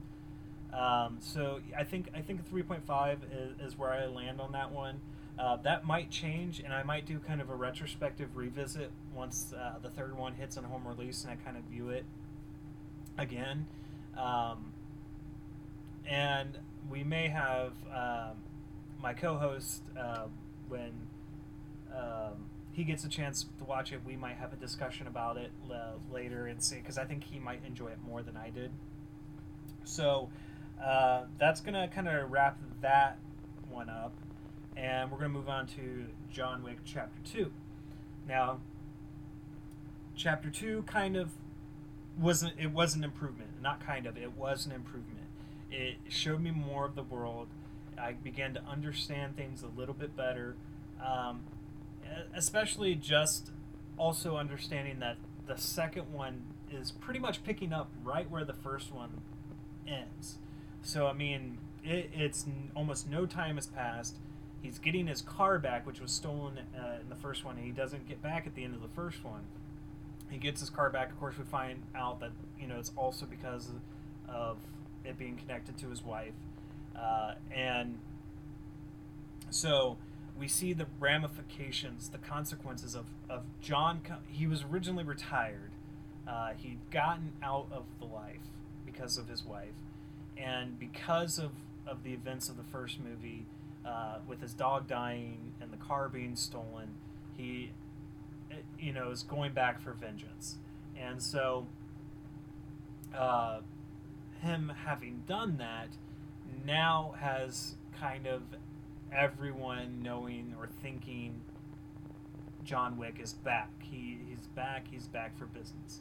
Um, so I think I think three point five is, is where I land on that one. Uh, that might change, and I might do kind of a retrospective revisit once uh, the third one hits on home release and I kind of view it again. Um, and we may have um, my co-host uh, when um, he gets a chance to watch it, we might have a discussion about it uh, later and see, because I think he might enjoy it more than I did. So uh, that's going to kind of wrap that one up, and we're going to move on to John Wick Chapter Two. Now, Chapter Two kind of wasn't, it was an improvement, not kind of, it was an improvement. It showed me more of the world. I began to understand things a little bit better, um, especially just also understanding that the second one is pretty much picking up right where the first one ends. So, I mean, it, it's almost no time has passed. He's getting his car back, which was stolen uh, in the first one, and he doesn't get back at the end of the first one. He gets his car back. Of course, we find out that, you know, it's also because of it being connected to his wife. Uh, and so we see the ramifications, the consequences of, of John. He was originally retired. Uh, he'd gotten out of the life because of his wife. And because of, of the events of the first movie, uh, with his dog dying and the car being stolen, he, you know, is going back for vengeance. And so uh, him having done that, now has kind of everyone knowing or thinking John Wick is back. He he's back. He's back for business.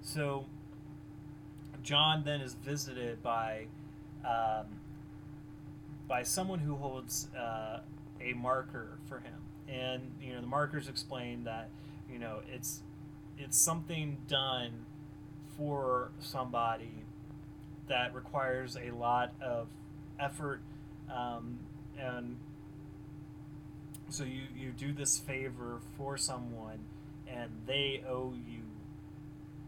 So John then is visited by um, by someone who holds uh, a marker for him, and you know the markers explain that you know it's it's something done for somebody that requires a lot of effort, um, and so you, you do this favor for someone, and they owe you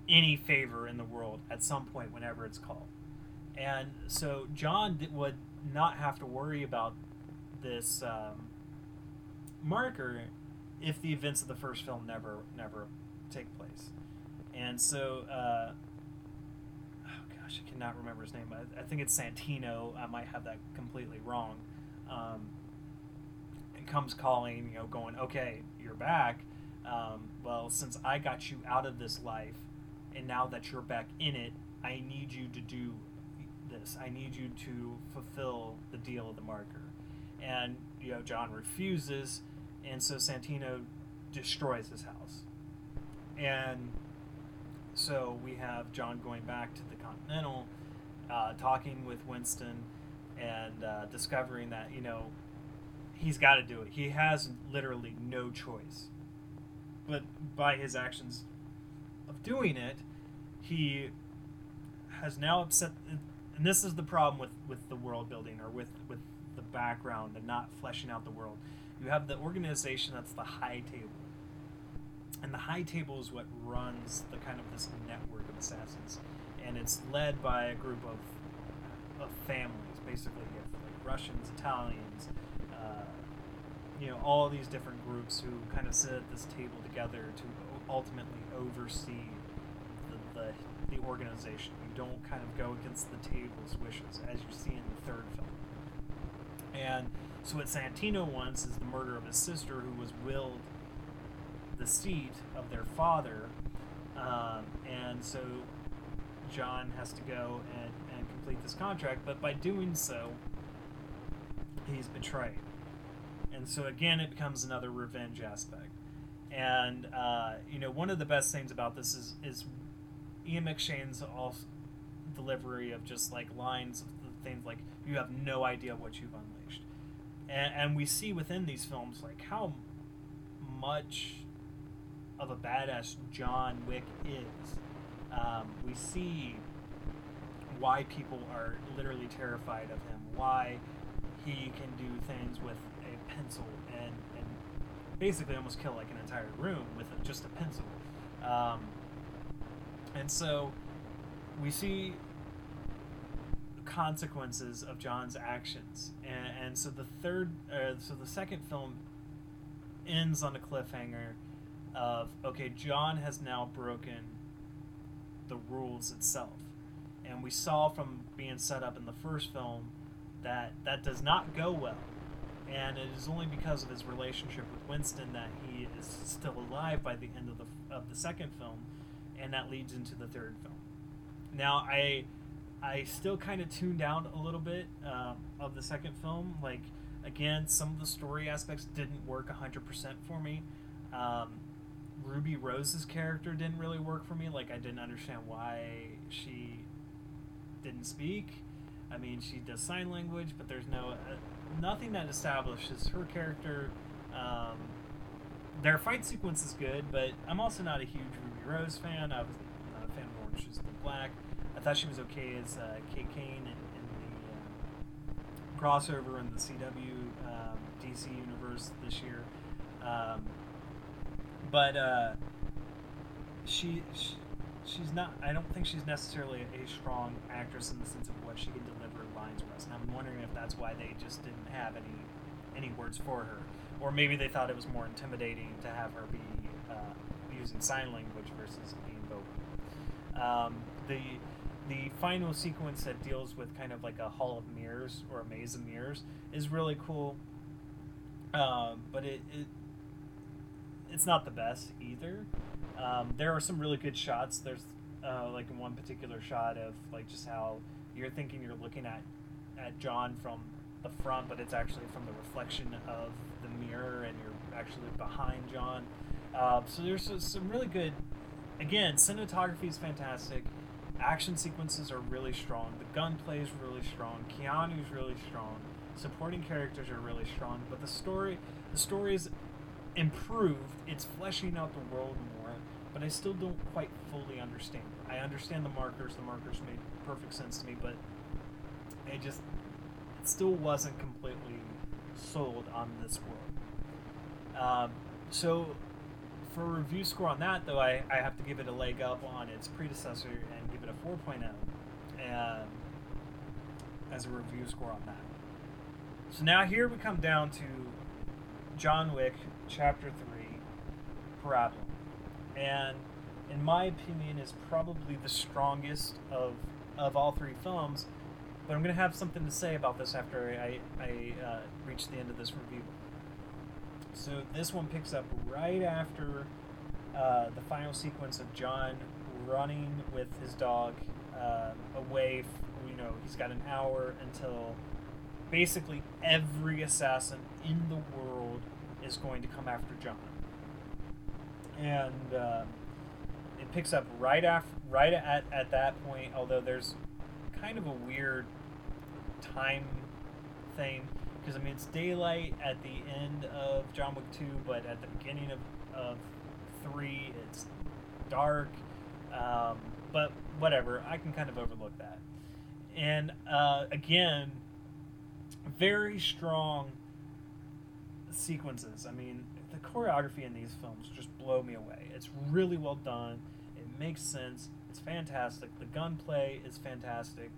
any favor in the world at some point whenever it's called. And so John did, would not have to worry about this um, marker if the events of the first film never never take place. And so uh, I cannot remember his name, but I think it's Santino. I might have that completely wrong. Um, it comes calling, you know, going, okay, you're back. Um, well, since I got you out of this life, and now that you're back in it, I need you to do this. I need you to fulfill the deal of the marker. And, you know, John refuses, and so Santino destroys his house. And so we have John going back to the Continental, uh, talking with Winston, and uh, discovering that, you know, he's got to do it. He has literally no choice. But by his actions of doing it, he has now upset... And this is the problem with, with the world building, or with, with the background and not fleshing out the world. You have the organization that's the high table. And the high table is what runs the kind of this network of assassins, and it's led by a group of of families. Basically, you have like Russians, Italians, uh, you know, all these different groups who kind of sit at this table together to ultimately oversee the the, the organization. You don't kind of go against the table's wishes, as you see in the third film. And so, what Santino wants is the murder of his sister, who was willed the seat of their father, um, and so John has to go and, and complete this contract, but by doing so he's betrayed, and so again it becomes another revenge aspect. And uh, you know, one of the best things about this is, is Ian McShane's all delivery of just like lines of things like, you have no idea what you've unleashed, and, and we see within these films like how much of a badass John Wick is. Um, we see why people are literally terrified of him, why he can do things with a pencil and, and basically almost kill like an entire room with just a pencil. Um, and so we see consequences of John's actions. And, and so the third, uh, so the second film ends on a cliffhanger of, okay, John has now broken the rules itself, and we saw from being set up in the first film that that does not go well, and it is only because of his relationship with Winston that he is still alive by the end of the of the second film, and that leads into the third film. Now, I I still kind of tuned out a little bit uh, of the second film. Like, again, some of the story aspects didn't work one hundred percent for me. Um, Ruby Rose's character didn't really work for me. Like, I didn't understand why she didn't speak. I mean, she does sign language, but there's no uh, nothing that establishes her character. Um, their fight sequence is good, but I'm also not a huge Ruby Rose fan. I was not a fan of Orange Is the New Black. I thought she was okay as uh, Kate Kane in, in the uh, crossover in the C W um, D C Universe this year. Um, but uh, she... she She's not, I don't think she's necessarily a strong actress in the sense of what she can deliver lines-wise, and I'm wondering if that's why they just didn't have any any words for her. Or maybe they thought it was more intimidating to have her be uh, using sign language versus being vocal. Um, the the final sequence that deals with kind of like a hall of mirrors or a maze of mirrors is really cool, uh, but it, it it's not the best either. Um, there are some really good shots. There's uh, like one particular shot of like just how you're thinking you're looking at, at John from the front, but it's actually from the reflection of the mirror, and you're actually behind John. Uh, so there's some really good. Again, cinematography is fantastic. Action sequences are really strong. The gunplay is really strong. Keanu's really strong. Supporting characters are really strong. But the story, the story is improved. It's fleshing out the world more. But I still don't quite fully understand. I understand the markers. The markers made perfect sense to me, but I just it still wasn't completely sold on this world. Um, so for a review score on that, though, I, I have to give it a leg up on its predecessor and give it a four point oh um, as a review score on that. So now here we come down to John Wick, Chapter three, Parabola. And in my opinion is probably the strongest of of all three films, but I'm going to have something to say about this after I, I uh, reach the end of this review. So this one picks up right after uh, the final sequence of John running with his dog uh, away, from, you know, he's got an hour until basically every assassin in the world is going to come after John. And uh, it picks up right after, right at, at that point, although there's kind of a weird time thing, because, I mean, it's daylight at the end of John Wick two, but at the beginning of, of three, it's dark, um, but whatever, I can kind of overlook that. And, uh, again, very strong sequences. I mean, the choreography in these films just blow me away. It's really well done. It makes sense. It's fantastic. The gunplay is fantastic.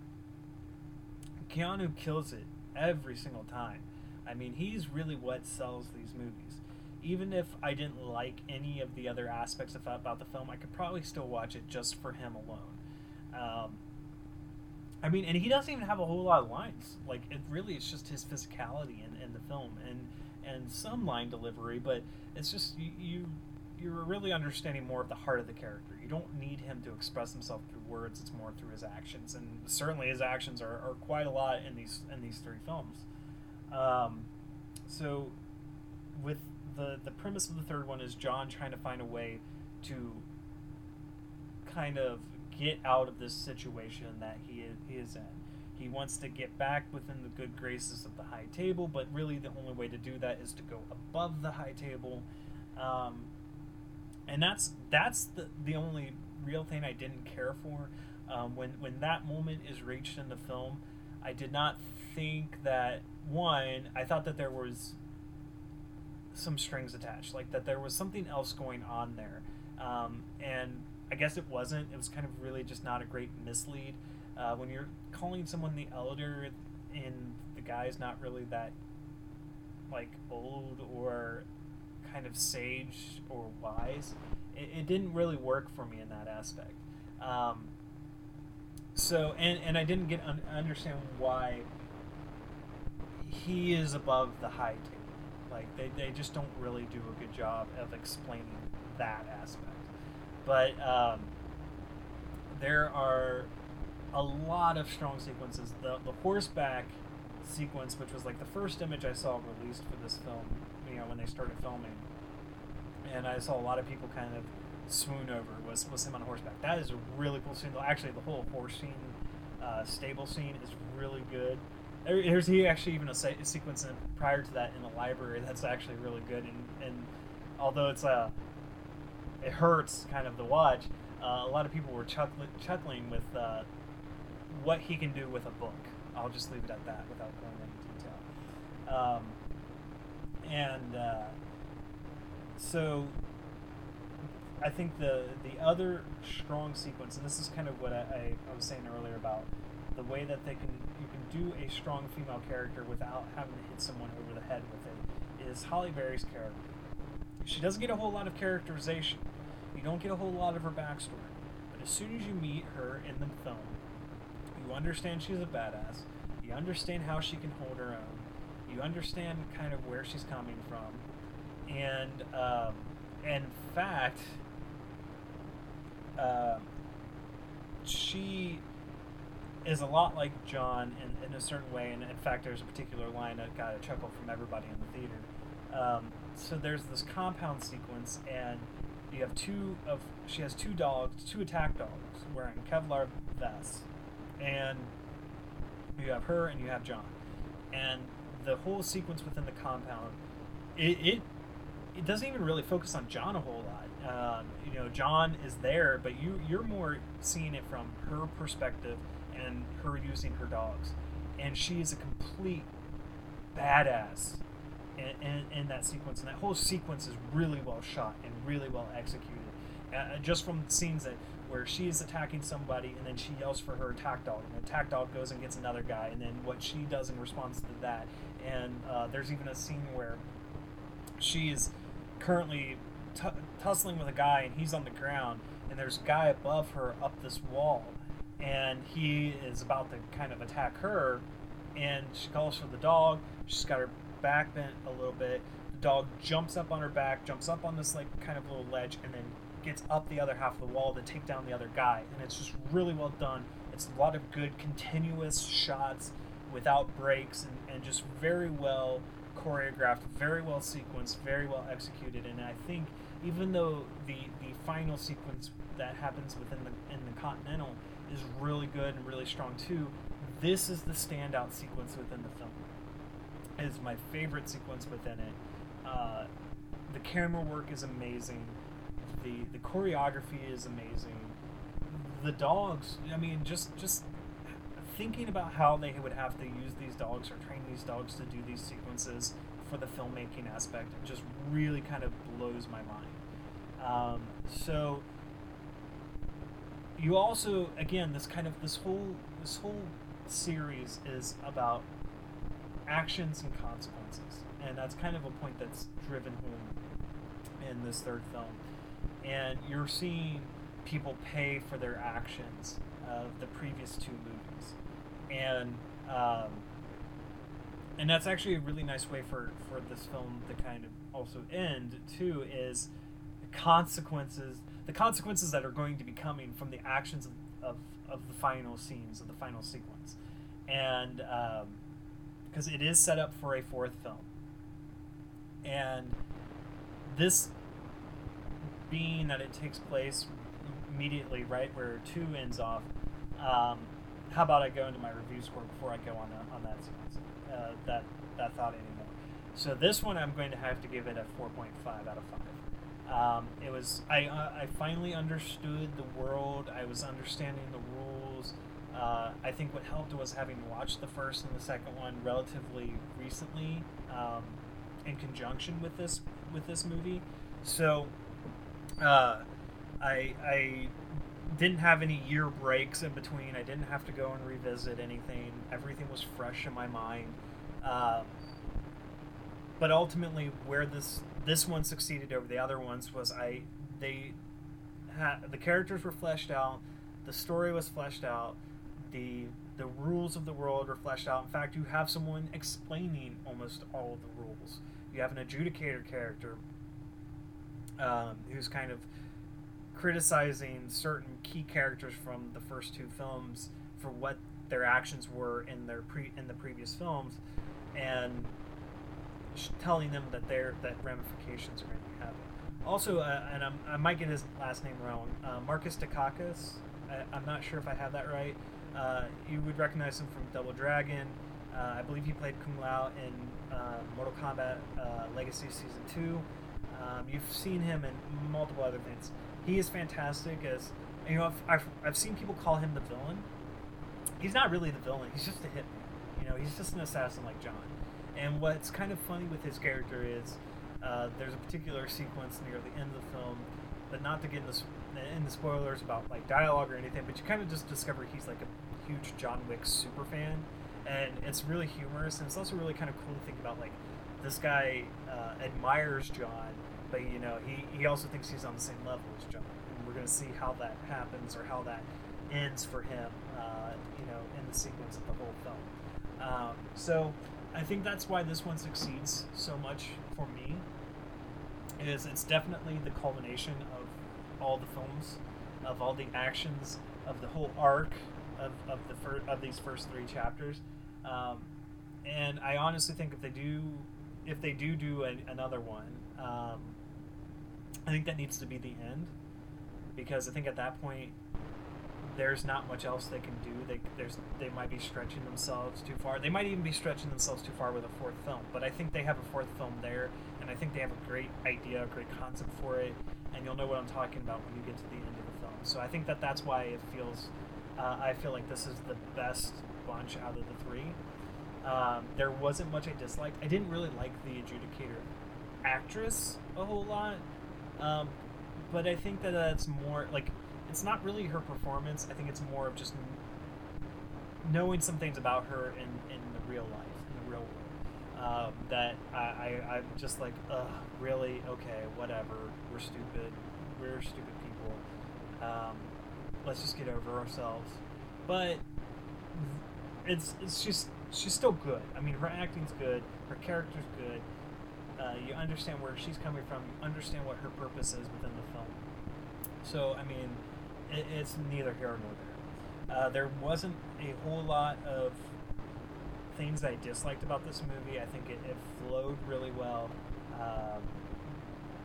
Keanu kills it every single time. I mean, he's really what sells these movies. Even if I didn't like any of the other aspects of, about the film, I could probably still watch it just for him alone. Um, I mean, and he doesn't even have a whole lot of lines. Like, it really is just his physicality in, in the film. And and some line delivery, but it's just you, you you're really understanding more of the heart of the character. You don't need him to express himself through words. It's more through his actions, and certainly his actions are, are quite a lot in these in these three films. Um, so with the the premise of the third one is John trying to find a way to kind of get out of this situation that he is, he is in. He wants to get back within the good graces of the high table, but really the only way to do that is to go above the high table. Um, and that's that's the, the only real thing I didn't care for. Um, when, when that moment is reached in the film, I did not think that, one, I thought that there was some strings attached, like that there was something else going on there. Um, and I guess it wasn't. It was kind of really just not a great mislead. Uh, when you're calling someone the elder and the guy's not really that, like, old or kind of sage or wise, it, it didn't really work for me in that aspect. Um, so, and, and I didn't get un- understand why he is above the high table. Like, they, they just don't really do a good job of explaining that aspect. But um, there are a lot of strong sequences. The the horseback sequence, which was like the first image I saw released for this film, you know, when they started filming, and I saw a lot of people kind of swoon over, was, was him on horseback. That is a really cool scene. Actually, the whole horse scene, uh, stable scene is really good. There's actually even a sequence in, prior to that in the library that's actually really good, and, and although it's a, it hurts kind of to watch, uh, a lot of people were chuckling, chuckling with uh, what he can do with a book. I'll just leave it at that without going into detail. Um, and uh, so I think the the other strong sequence, and this is kind of what I, I, I was saying earlier about the way that they can you can do a strong female character without having to hit someone over the head with it, is Halle Berry's character. She doesn't get a whole lot of characterization. You don't get a whole lot of her backstory. But as soon as you meet her in the film, you understand she's a badass. You understand how she can hold her own. You understand kind of where she's coming from. And, um, and in fact, uh, she is a lot like John in, in a certain way, and in fact there's a particular line that got a chuckle from everybody in the theater. Um, so there's this compound sequence, and you have two of she has two dogs, two attack dogs wearing Kevlar vests, and you have her and you have John, and the whole sequence within the compound, it it, it doesn't even really focus on John a whole lot. Um, you know, John is there, but you you're more seeing it from her perspective, and her using her dogs, and she is a complete badass in, in, in that sequence, and that whole sequence is really well shot and really well executed, uh, just from scenes that where she is attacking somebody and then she yells for her attack dog, and the attack dog goes and gets another guy, and then what she does in response to that. And uh, there's even a scene where she is currently t- tussling with a guy and he's on the ground, and there's a guy above her up this wall, and he is about to kind of attack her, and she calls for the dog. She's got her back bent a little bit. The dog jumps up on her back, jumps up on this like kind of little ledge, and then gets up the other half of the wall to take down the other guy. And it's just really well done. It's a lot of good continuous shots without breaks, and, and just very well choreographed, very well sequenced, very well executed. And I think even though the, the final sequence that happens within the in the Continental is really good and really strong too, this is the standout sequence within the film. It is my favorite sequence within it. Uh, the camera work is amazing. The the choreography is amazing. The dogs, I mean, just just thinking about how they would have to use these dogs or train these dogs to do these sequences for the filmmaking aspect, it just really kind of blows my mind. Um, so you also, again, this kind of this whole this whole series is about actions and consequences, and that's kind of a point that's driven home in this third film. And you're seeing people pay for their actions of the previous two movies, and um, and that's actually a really nice way for for this film to kind of also end too, is consequences. The consequences that are going to be coming from the actions of, of, of the final scenes, of the final sequence. And um, because it is set up for a fourth film. And this being that it takes place immediately right where two ends off, um, how about I go into my review score before I go on, the, on that sequence, uh, that, that thought anymore. So this one I'm going to have to give it a four point five out of five. Um, it was I uh, I finally understood the world. I was understanding the rules. Uh, I think what helped was having watched the first and the second one relatively recently, um, in conjunction with this with this movie. So uh, I I didn't have any year breaks in between. I didn't have to go and revisit anything. Everything was fresh in my mind. Uh, but ultimately, where this. This one succeeded over the other ones was I they ha, the characters were fleshed out, the story was fleshed out, the The rules of the world are fleshed out. In fact, you have someone explaining almost all of the rules. You have an adjudicator character um, who's kind of criticizing certain key characters from the first two films for what their actions were in their pre in the previous films, and telling them that they're that ramifications are going to be happening. Also, uh, and I'm, I might get his last name wrong, uh, Marcus Dukakis. I, I'm not sure if I have that right. Uh, you would recognize him from Double Dragon. Uh, I believe he played Kung Lao in uh, Mortal Kombat uh, Legacy Season Two. Um, you've seen him in multiple other things. He is fantastic as, you know, I've, I've, I've seen people call him the villain. He's not really the villain. He's just a hitman. You know, he's just an assassin like John. And what's kind of funny with his character is uh, there's a particular sequence near the end of the film, but not to get in the, in the spoilers about like dialogue or anything, but you kind of just discover he's like a huge John Wick super fan. And it's really humorous, and it's also really kind of cool to think about, like, this guy uh, admires John, but, you know, he, he also thinks he's on the same level as John. And we're going to see how that happens or how that ends for him, uh, you know, in the sequence of the whole film. Um, so I think that's why this one succeeds so much for me, is it's definitely the culmination of all the films, of all the actions, of the whole arc of, of, the fir- of these first three chapters. Um, and I honestly think if they do, if they do do a, another one, um, I think that needs to be the end, because I think at that point there's not much else they can do. They there's they might be stretching themselves too far. They might even be stretching themselves too far with a fourth film. But I think they have a fourth film there, and I think they have a great idea, a great concept for it, and you'll know what I'm talking about when you get to the end of the film. So I think that that's why it feels. Uh, I feel like this is the best bunch out of the three. Um, there wasn't much I disliked. I didn't really like the adjudicator actress a whole lot, um, but I think that that's more like it's not really her performance. I think it's more of just knowing some things about her in, in the real life, in the real world. Um, that I, I I'm just like, ugh, really? Okay, whatever. We're stupid. We're stupid people. Um, let's just get over ourselves. But it's it's just. She's still good. I mean, her acting's good. Her character's good. Uh, you understand where she's coming from. You understand what her purpose is within the film. So, I mean, it, it's neither here nor there. Uh, there wasn't a whole lot of things I disliked about this movie. I think it, it flowed really well. Um,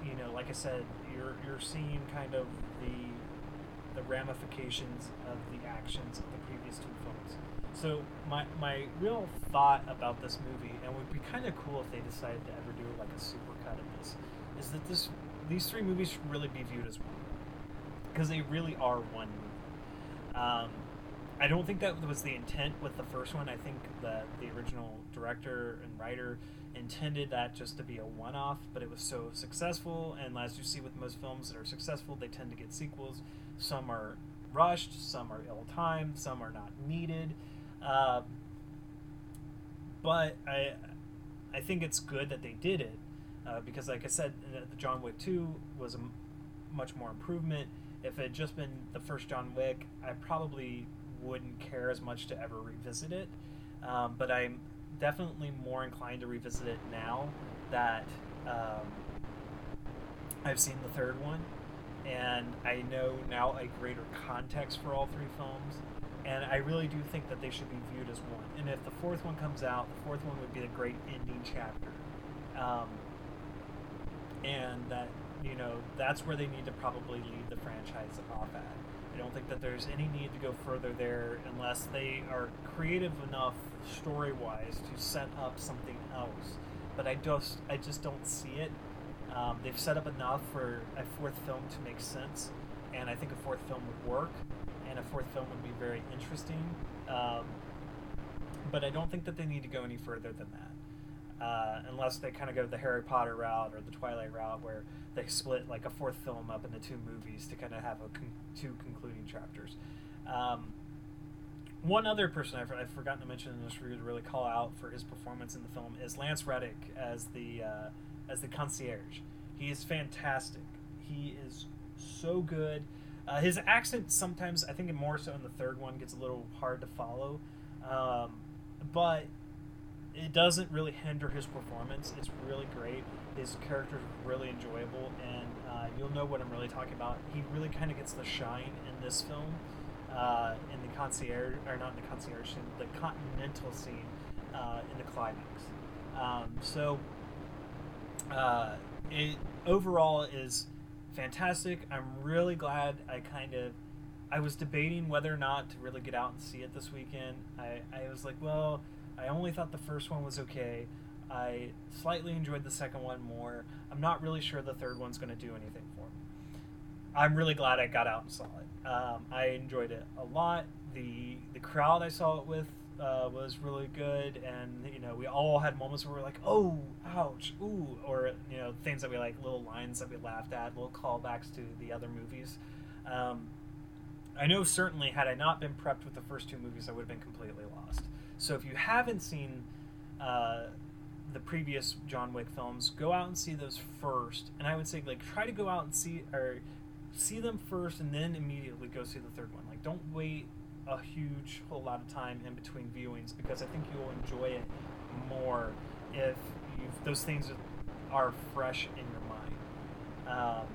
you know, like I said, you're you're seeing kind of the the ramifications of the actions of the previous two films. So my my real thought about this movie, and it would be kind of cool if they decided to ever do like a supercut of this, is that this these three movies should really be viewed as one, because they really are one movie. Um, I don't think that was the intent with the first one. I think that the original director and writer intended that just to be a one-off, but it was so successful, and as you see with most films that are successful, they tend to get sequels. Some are rushed, some are ill-timed, some are not needed. Uh, but I I think it's good that they did it, uh, because like I said, John Wick two was a m- much more improvement. If it had just been the first John Wick, I probably wouldn't care as much to ever revisit it, um, but I'm definitely more inclined to revisit it now that um, I've seen the third one, and I know now a greater context for all three films. And I really do think that they should be viewed as one. And if the fourth one comes out, the fourth one would be a great ending chapter. Um, and that, you know, that's where they need to probably lead the franchise off at. I don't think that there's any need to go further there unless they are creative enough story-wise to set up something else. But I just, I just don't see it. Um, they've set up enough for a fourth film to make sense. And I think a fourth film would work. And a fourth film would be very interesting, um, but I don't think that they need to go any further than that, uh, unless they kind of go the Harry Potter route or the Twilight route, where they split like a fourth film up into two movies to kind of have a con- two concluding chapters. Um, one other person I've, I've forgotten to mention in this review to really call out for his performance in the film is Lance Reddick as the uh, as the concierge. He is fantastic. He is so good. Uh, his accent sometimes, I think more so in the third one, gets a little hard to follow. Um, but it doesn't really hinder his performance. It's really great. His character's really enjoyable, and uh, you'll know what I'm really talking about. He really kind of gets the shine in this film, uh, in the concierge, or not in the concierge scene, the continental scene uh, in the climax. Um, so uh, it overall is fantastic. I'm really glad I kind of, I was debating whether or not to really get out and see it this weekend. I, I was like, well, I only thought the first one was okay. I slightly enjoyed the second one more. I'm not really sure the third one's going to do anything for me. I'm really glad I got out and saw it. Um, I enjoyed it a lot. The the crowd I saw it with uh, was really good, and you know, we all had moments where we were like, oh, ouch, ooh, or you know, things that we like, little lines that we laughed at, little callbacks to the other movies. Um, I know certainly had I not been prepped with the first two movies, I would have been completely lost. So if you haven't seen uh, the previous John Wick films, go out and see those first. And I would say, like, try to go out and see or see them first, and then immediately go see the third one. Like, don't wait a huge whole lot of time in between viewings, because I think you'll enjoy it more if you've, those things are fresh in your mind. Um,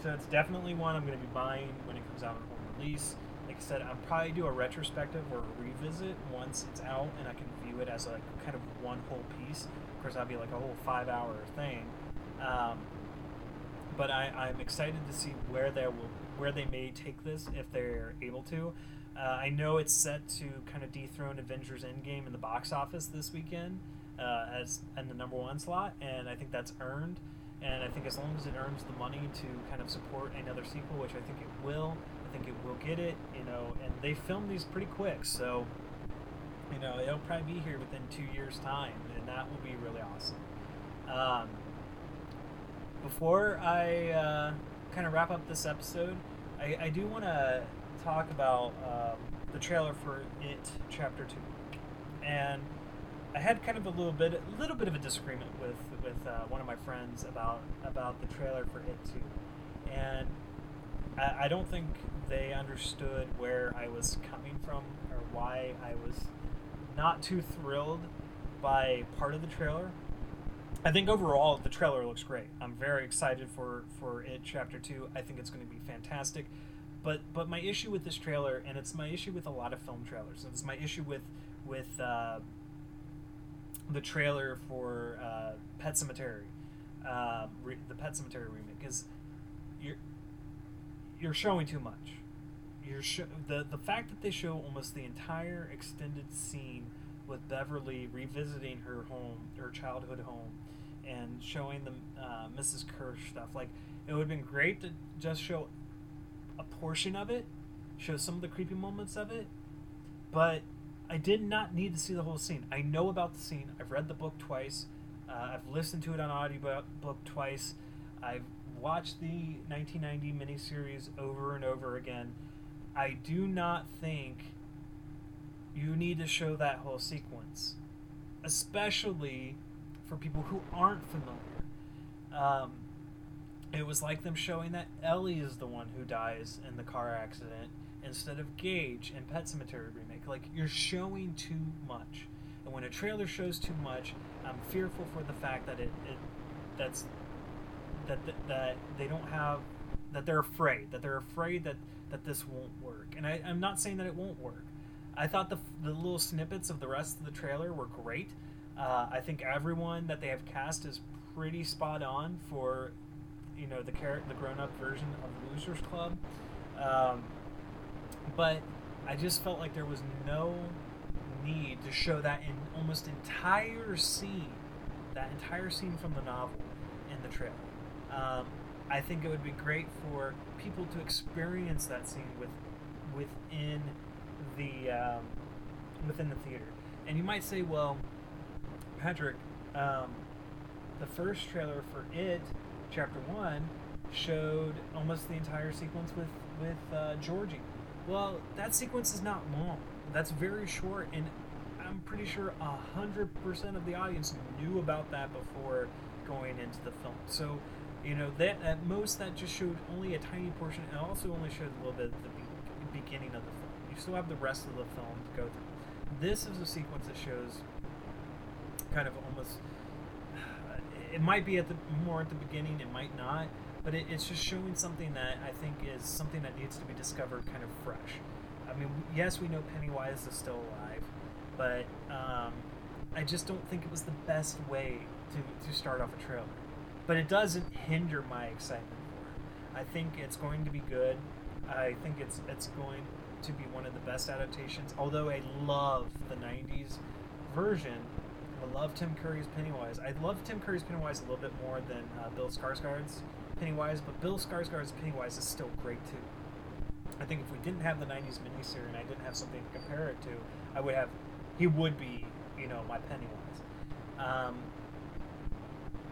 so it's definitely one I'm going to be buying when it comes out in home release. Like I said, I'll probably do a retrospective or a revisit once it's out and I can view it as a kind of one whole piece. Of course, that'll be like a whole five-hour thing. Um, but I, I'm excited to see where they will, where they may take this if they're able to. Uh, I know it's set to kind of dethrone Avengers Endgame in the box office this weekend uh, as in the number one slot, and I think that's earned. And I think as long as it earns the money to kind of support another sequel, which I think it will, I think it will get it, you know, and they filmed these pretty quick, so, you know, it'll probably be here within two years' time, and that will be really awesome. Um, before I uh, kind of wrap up this episode, I, I do want to talk about um, the trailer for It Chapter Two, and I had kind of a little bit, a little bit of a disagreement with with uh, one of my friends about about the trailer for It Two, and I, I don't think they understood where I was coming from or why I was not too thrilled by part of the trailer. I think overall the trailer looks great. I'm very excited for, for It Chapter Two. I think it's going to be fantastic. But but my issue with this trailer, and it's my issue with a lot of film trailers, and it's my issue with with uh, the trailer for uh, Pet Sematary, uh, re- the Pet Sematary remake, is you're. You're showing too much. You're sh- the the fact that they show almost the entire extended scene with Beverly revisiting her home, her childhood home, and showing the uh, Missus Kirsch stuff. Like, it would have been great to just show a portion of it, show some of the creepy moments of it, but I did not need to see the whole scene. I know about the scene. I've read the book twice. Uh, I've listened to it on audiobook book twice. I've watched the nineteen ninety miniseries over and over again. I do not think you need to show that whole sequence, especially for people who aren't familiar. Um, it was like them showing that Ellie is the one who dies in the car accident instead of Gage in Pet Sematary Remake. Like, you're showing too much. And when a trailer shows too much, I'm fearful for the fact that it, it that's... That, that that they don't have, that they're afraid, that they're afraid that, that this won't work. And I, I'm not saying that it won't work. I thought the the little snippets of the rest of the trailer were great. Uh, I think everyone that they have cast is pretty spot on for, you know, the car- the grown-up version of Losers Club. Um, but I just felt like there was no need to show that in almost entire scene, that entire scene from the novel in the trailer. Um, I think it would be great for people to experience that scene with, within the um, within the theater. And you might say, well, Patrick, um, the first trailer for It, Chapter One, showed almost the entire sequence with with uh, Georgie. Well, that sequence is not long. That's very short, and I'm pretty sure a hundred percent of the audience knew about that before going into the film. So, you know, that at most that just showed only a tiny portion, and also only showed a little bit at the be- beginning of the film. You still have the rest of the film to go through. this is a sequence that shows kind of almost, it might be at the more at the beginning, it might not, but it, it's just showing something that I think is something that needs to be discovered kind of fresh. I mean, yes, we know Pennywise is still alive, but um, I just don't think it was the best way to, to start off a trailer. But it doesn't hinder my excitement for it. I think it's going to be good. I think it's it's going to be one of the best adaptations, although I love the nineties version. I love Tim Curry's Pennywise. I love Tim Curry's Pennywise a little bit more than uh, Bill Skarsgård's Pennywise, but Bill Skarsgård's Pennywise is still great too. I think if we didn't have the nineties miniseries and I didn't have something to compare it to, I would have, he would be, you know, my Pennywise. Um,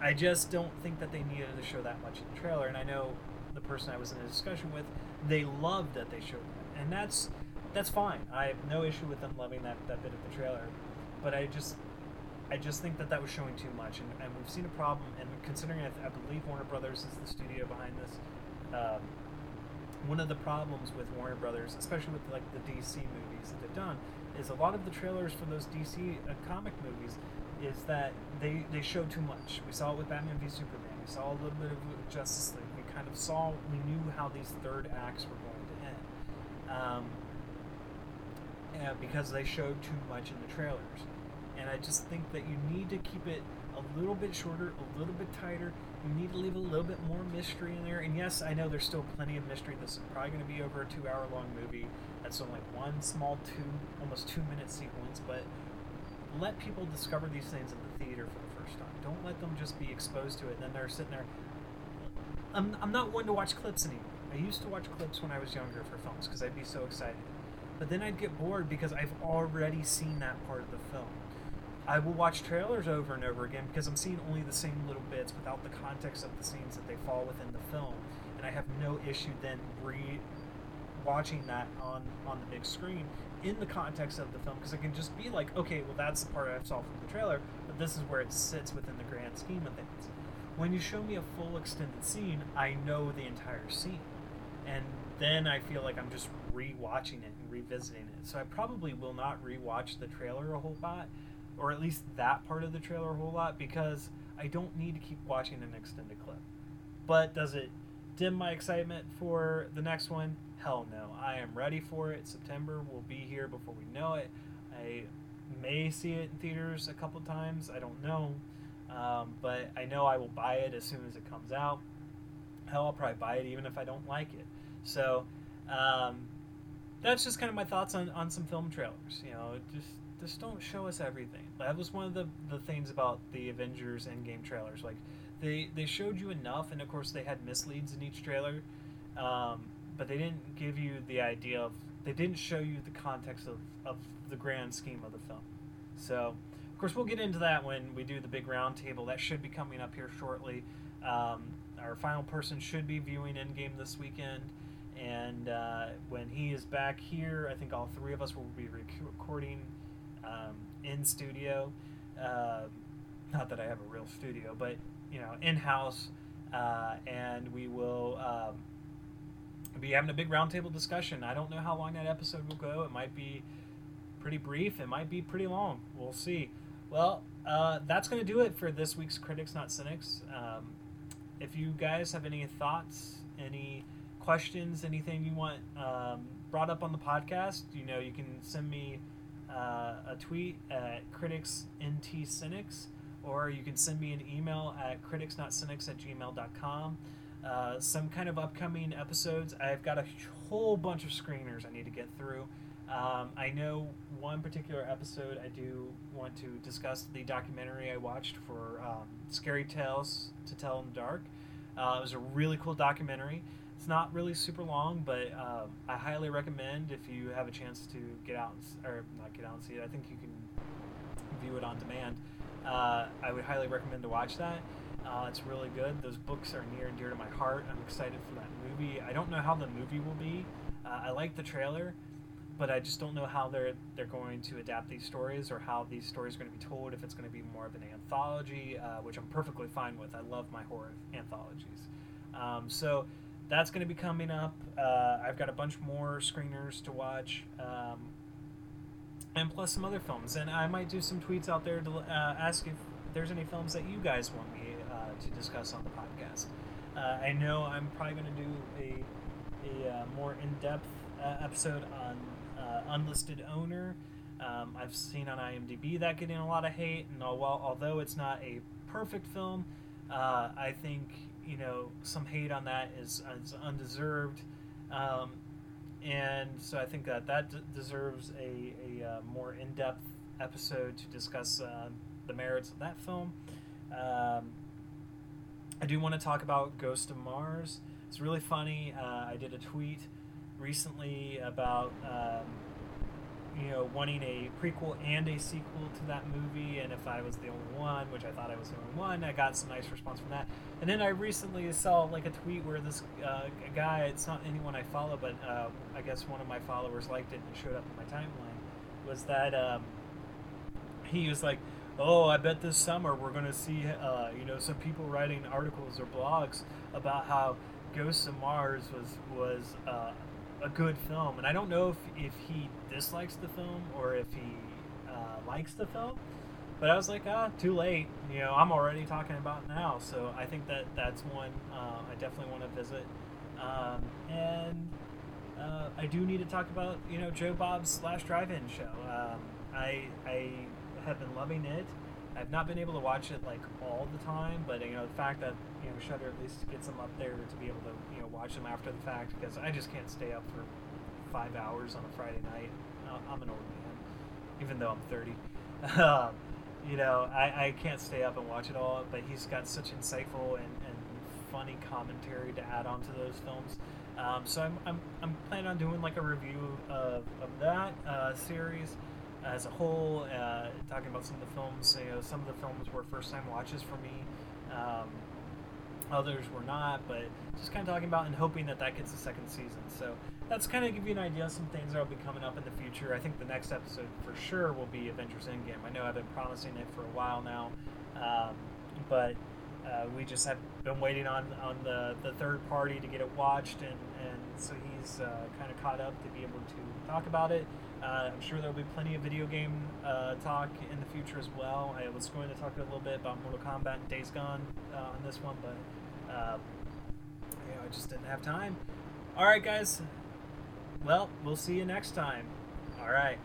I just don't think that they needed to show that much in the trailer, and I know the person I was in a discussion with, they loved that they showed that, and that's that's fine. I have no issue with them loving that, that bit of the trailer, but I just I just think that that was showing too much, and, and we've seen a problem, and considering I, I believe Warner Brothers is the studio behind this, um, one of the problems with Warner Brothers, especially with like the D C movies that they've done, is a lot of the trailers for those D C uh, comic movies is that they, they show too much. We saw it with Batman v Superman, we saw a little bit of Justice League, we kind of saw, we knew how these third acts were going to end. Um, yeah, because they showed too much in the trailers. And I just think that you need to keep it a little bit shorter, a little bit tighter. You need to leave a little bit more mystery in there. And yes, I know there's still plenty of mystery. This is probably going to be over a two-hour-long movie. That's only one small two, almost two-minute sequence. But let people discover these things in the theater for the first time. Don't let them just be exposed to it. And then they're sitting there. I'm I'm not one to watch clips anymore. I used to watch clips when I was younger for films because I'd be so excited. But then I'd get bored because I've already seen that part of the film. I will watch trailers over and over again because I'm seeing only the same little bits without the context of the scenes that they fall within the film, and I have no issue then re-watching that on, on the big screen in the context of the film because I can just be like, okay, well that's the part I saw from the trailer, but this is where it sits within the grand scheme of things. When you show me a full extended scene, I know the entire scene, and then I feel like I'm just re-watching it and revisiting it. So I probably will not re-watch the trailer a whole lot, or at least that part of the trailer a whole lot, because I don't need to keep watching an extended clip. But does it dim my excitement for the next one? Hell no. I am ready for it. September will be here before we know it. I may see it in theaters a couple times. I don't know. Um, but I know I will buy it as soon as it comes out. Hell, I'll probably buy it even if I don't like it. So um, that's just kind of my thoughts on, on some film trailers. You know, just... Just don't show us everything. That was one of the, the things about the Avengers Endgame trailers. Like, they, they showed you enough, and of course they had misleads in each trailer, um, but they didn't give you the idea of, they didn't show you the context of, of the grand scheme of the film. So, of course, we'll get into that when we do the big roundtable. That should be coming up here shortly. Um, our final person should be viewing Endgame this weekend. And uh, when he is back here, I think all three of us will be rec- recording... Um, in studio, uh, not that I have a real studio, but you know, in house, uh, and we will um, be having a big roundtable discussion. I don't know how long that episode will go. It might be pretty brief. It might be pretty long. We'll see. Well, uh, that's going to do it for this week's Critics Not Cynics. Um, if you guys have any thoughts, any questions, anything you want um, brought up on the podcast, you know, you can send me. Uh, a tweet at criticsntcynics, or you can send me an email at criticsnotcynics at gmail dot com. Uh, some kind of upcoming episodes. I've got a whole bunch of screeners I need to get through. Um, I know one particular episode I do want to discuss the documentary I watched for um, Scary Tales to Tell in the Dark. Uh, it was a really cool documentary. It's not really super long, but um, I highly recommend if you have a chance to get out, and, or not get out and see it. I think you can view it on demand. Uh, I would highly recommend to watch that. Uh, it's really good. Those books are near and dear to my heart. I'm excited for that movie. I don't know how the movie will be. Uh, I like the trailer, but I just don't know how they're they're going to adapt these stories or how these stories are going to be told, if it's going to be more of an anthology, uh, which I'm perfectly fine with. I love my horror anthologies. Um, so... That's going to be coming up. Uh, I've got a bunch more screeners to watch. Um, and plus some other films. And I might do some tweets out there to uh, ask if there's any films that you guys want me uh, to discuss on the podcast. Uh, I know I'm probably going to do a a uh, more in-depth uh, episode on uh, Unlisted Owner. Um, I've seen on IMDb that getting a lot of hate, and while, although it's not a perfect film, uh, I think, you know, some hate on that is, is undeserved. Um, and so I think that that d- deserves a, a uh, more in-depth episode to discuss uh, the merits of that film. Um, I do want to talk about Ghost of Mars. It's really funny. Uh, I did a tweet recently about... Um, you know, wanting a prequel and a sequel to that movie, and if I was the only one, which I thought I was the only one, I got some nice response from that. And then I recently saw, like, a tweet where this uh, guy, it's not anyone I follow, but uh, I guess one of my followers liked it and showed up in my timeline, was that um, he was like, oh, I bet this summer we're going to see, uh, you know, some people writing articles or blogs about how Ghosts of Mars was, was, uh, a good film. And I don't know if, if he dislikes the film or if he uh, likes the film, but I was like, ah, too late. You know, I'm already talking about it now. So I think that that's one uh, I definitely want to visit. Um, and uh, I do need to talk about, you know, Joe Bob's Last Drive-In Show. Um, I I have been loving it. I've not been able to watch it like all the time, but you know, the fact that, you know, Shudder at least gets them up there to be able to, you know, watch them after the fact, because I just can't stay up for five hours on a Friday night. I'm an old man, even though I'm thirty. Um, you know, I, I can't stay up and watch it all, but he's got such insightful and, and funny commentary to add on to those films. Um, so I'm, I'm I'm planning on doing like a review of, of that uh, series as a whole, uh, talking about some of the films. You know, some of the films were first-time watches for me. Um, others were not, but just kind of talking about and hoping that that gets a second season. So that's kind of give you an idea of some things that will be coming up in the future. I think the next episode for sure will be Avengers Endgame. I know I've been promising it for a while now, um, but uh, we just have been waiting on, on the, the third party to get it watched, and, and so he's uh, kind of caught up to be able to talk about it. Uh, I'm sure there will be plenty of video game uh, talk in the future as well. I was going to talk a little bit about Mortal Kombat and Days Gone uh, on this one, but uh, you know, I just didn't have time. All right, guys. Well, we'll see you next time. All right.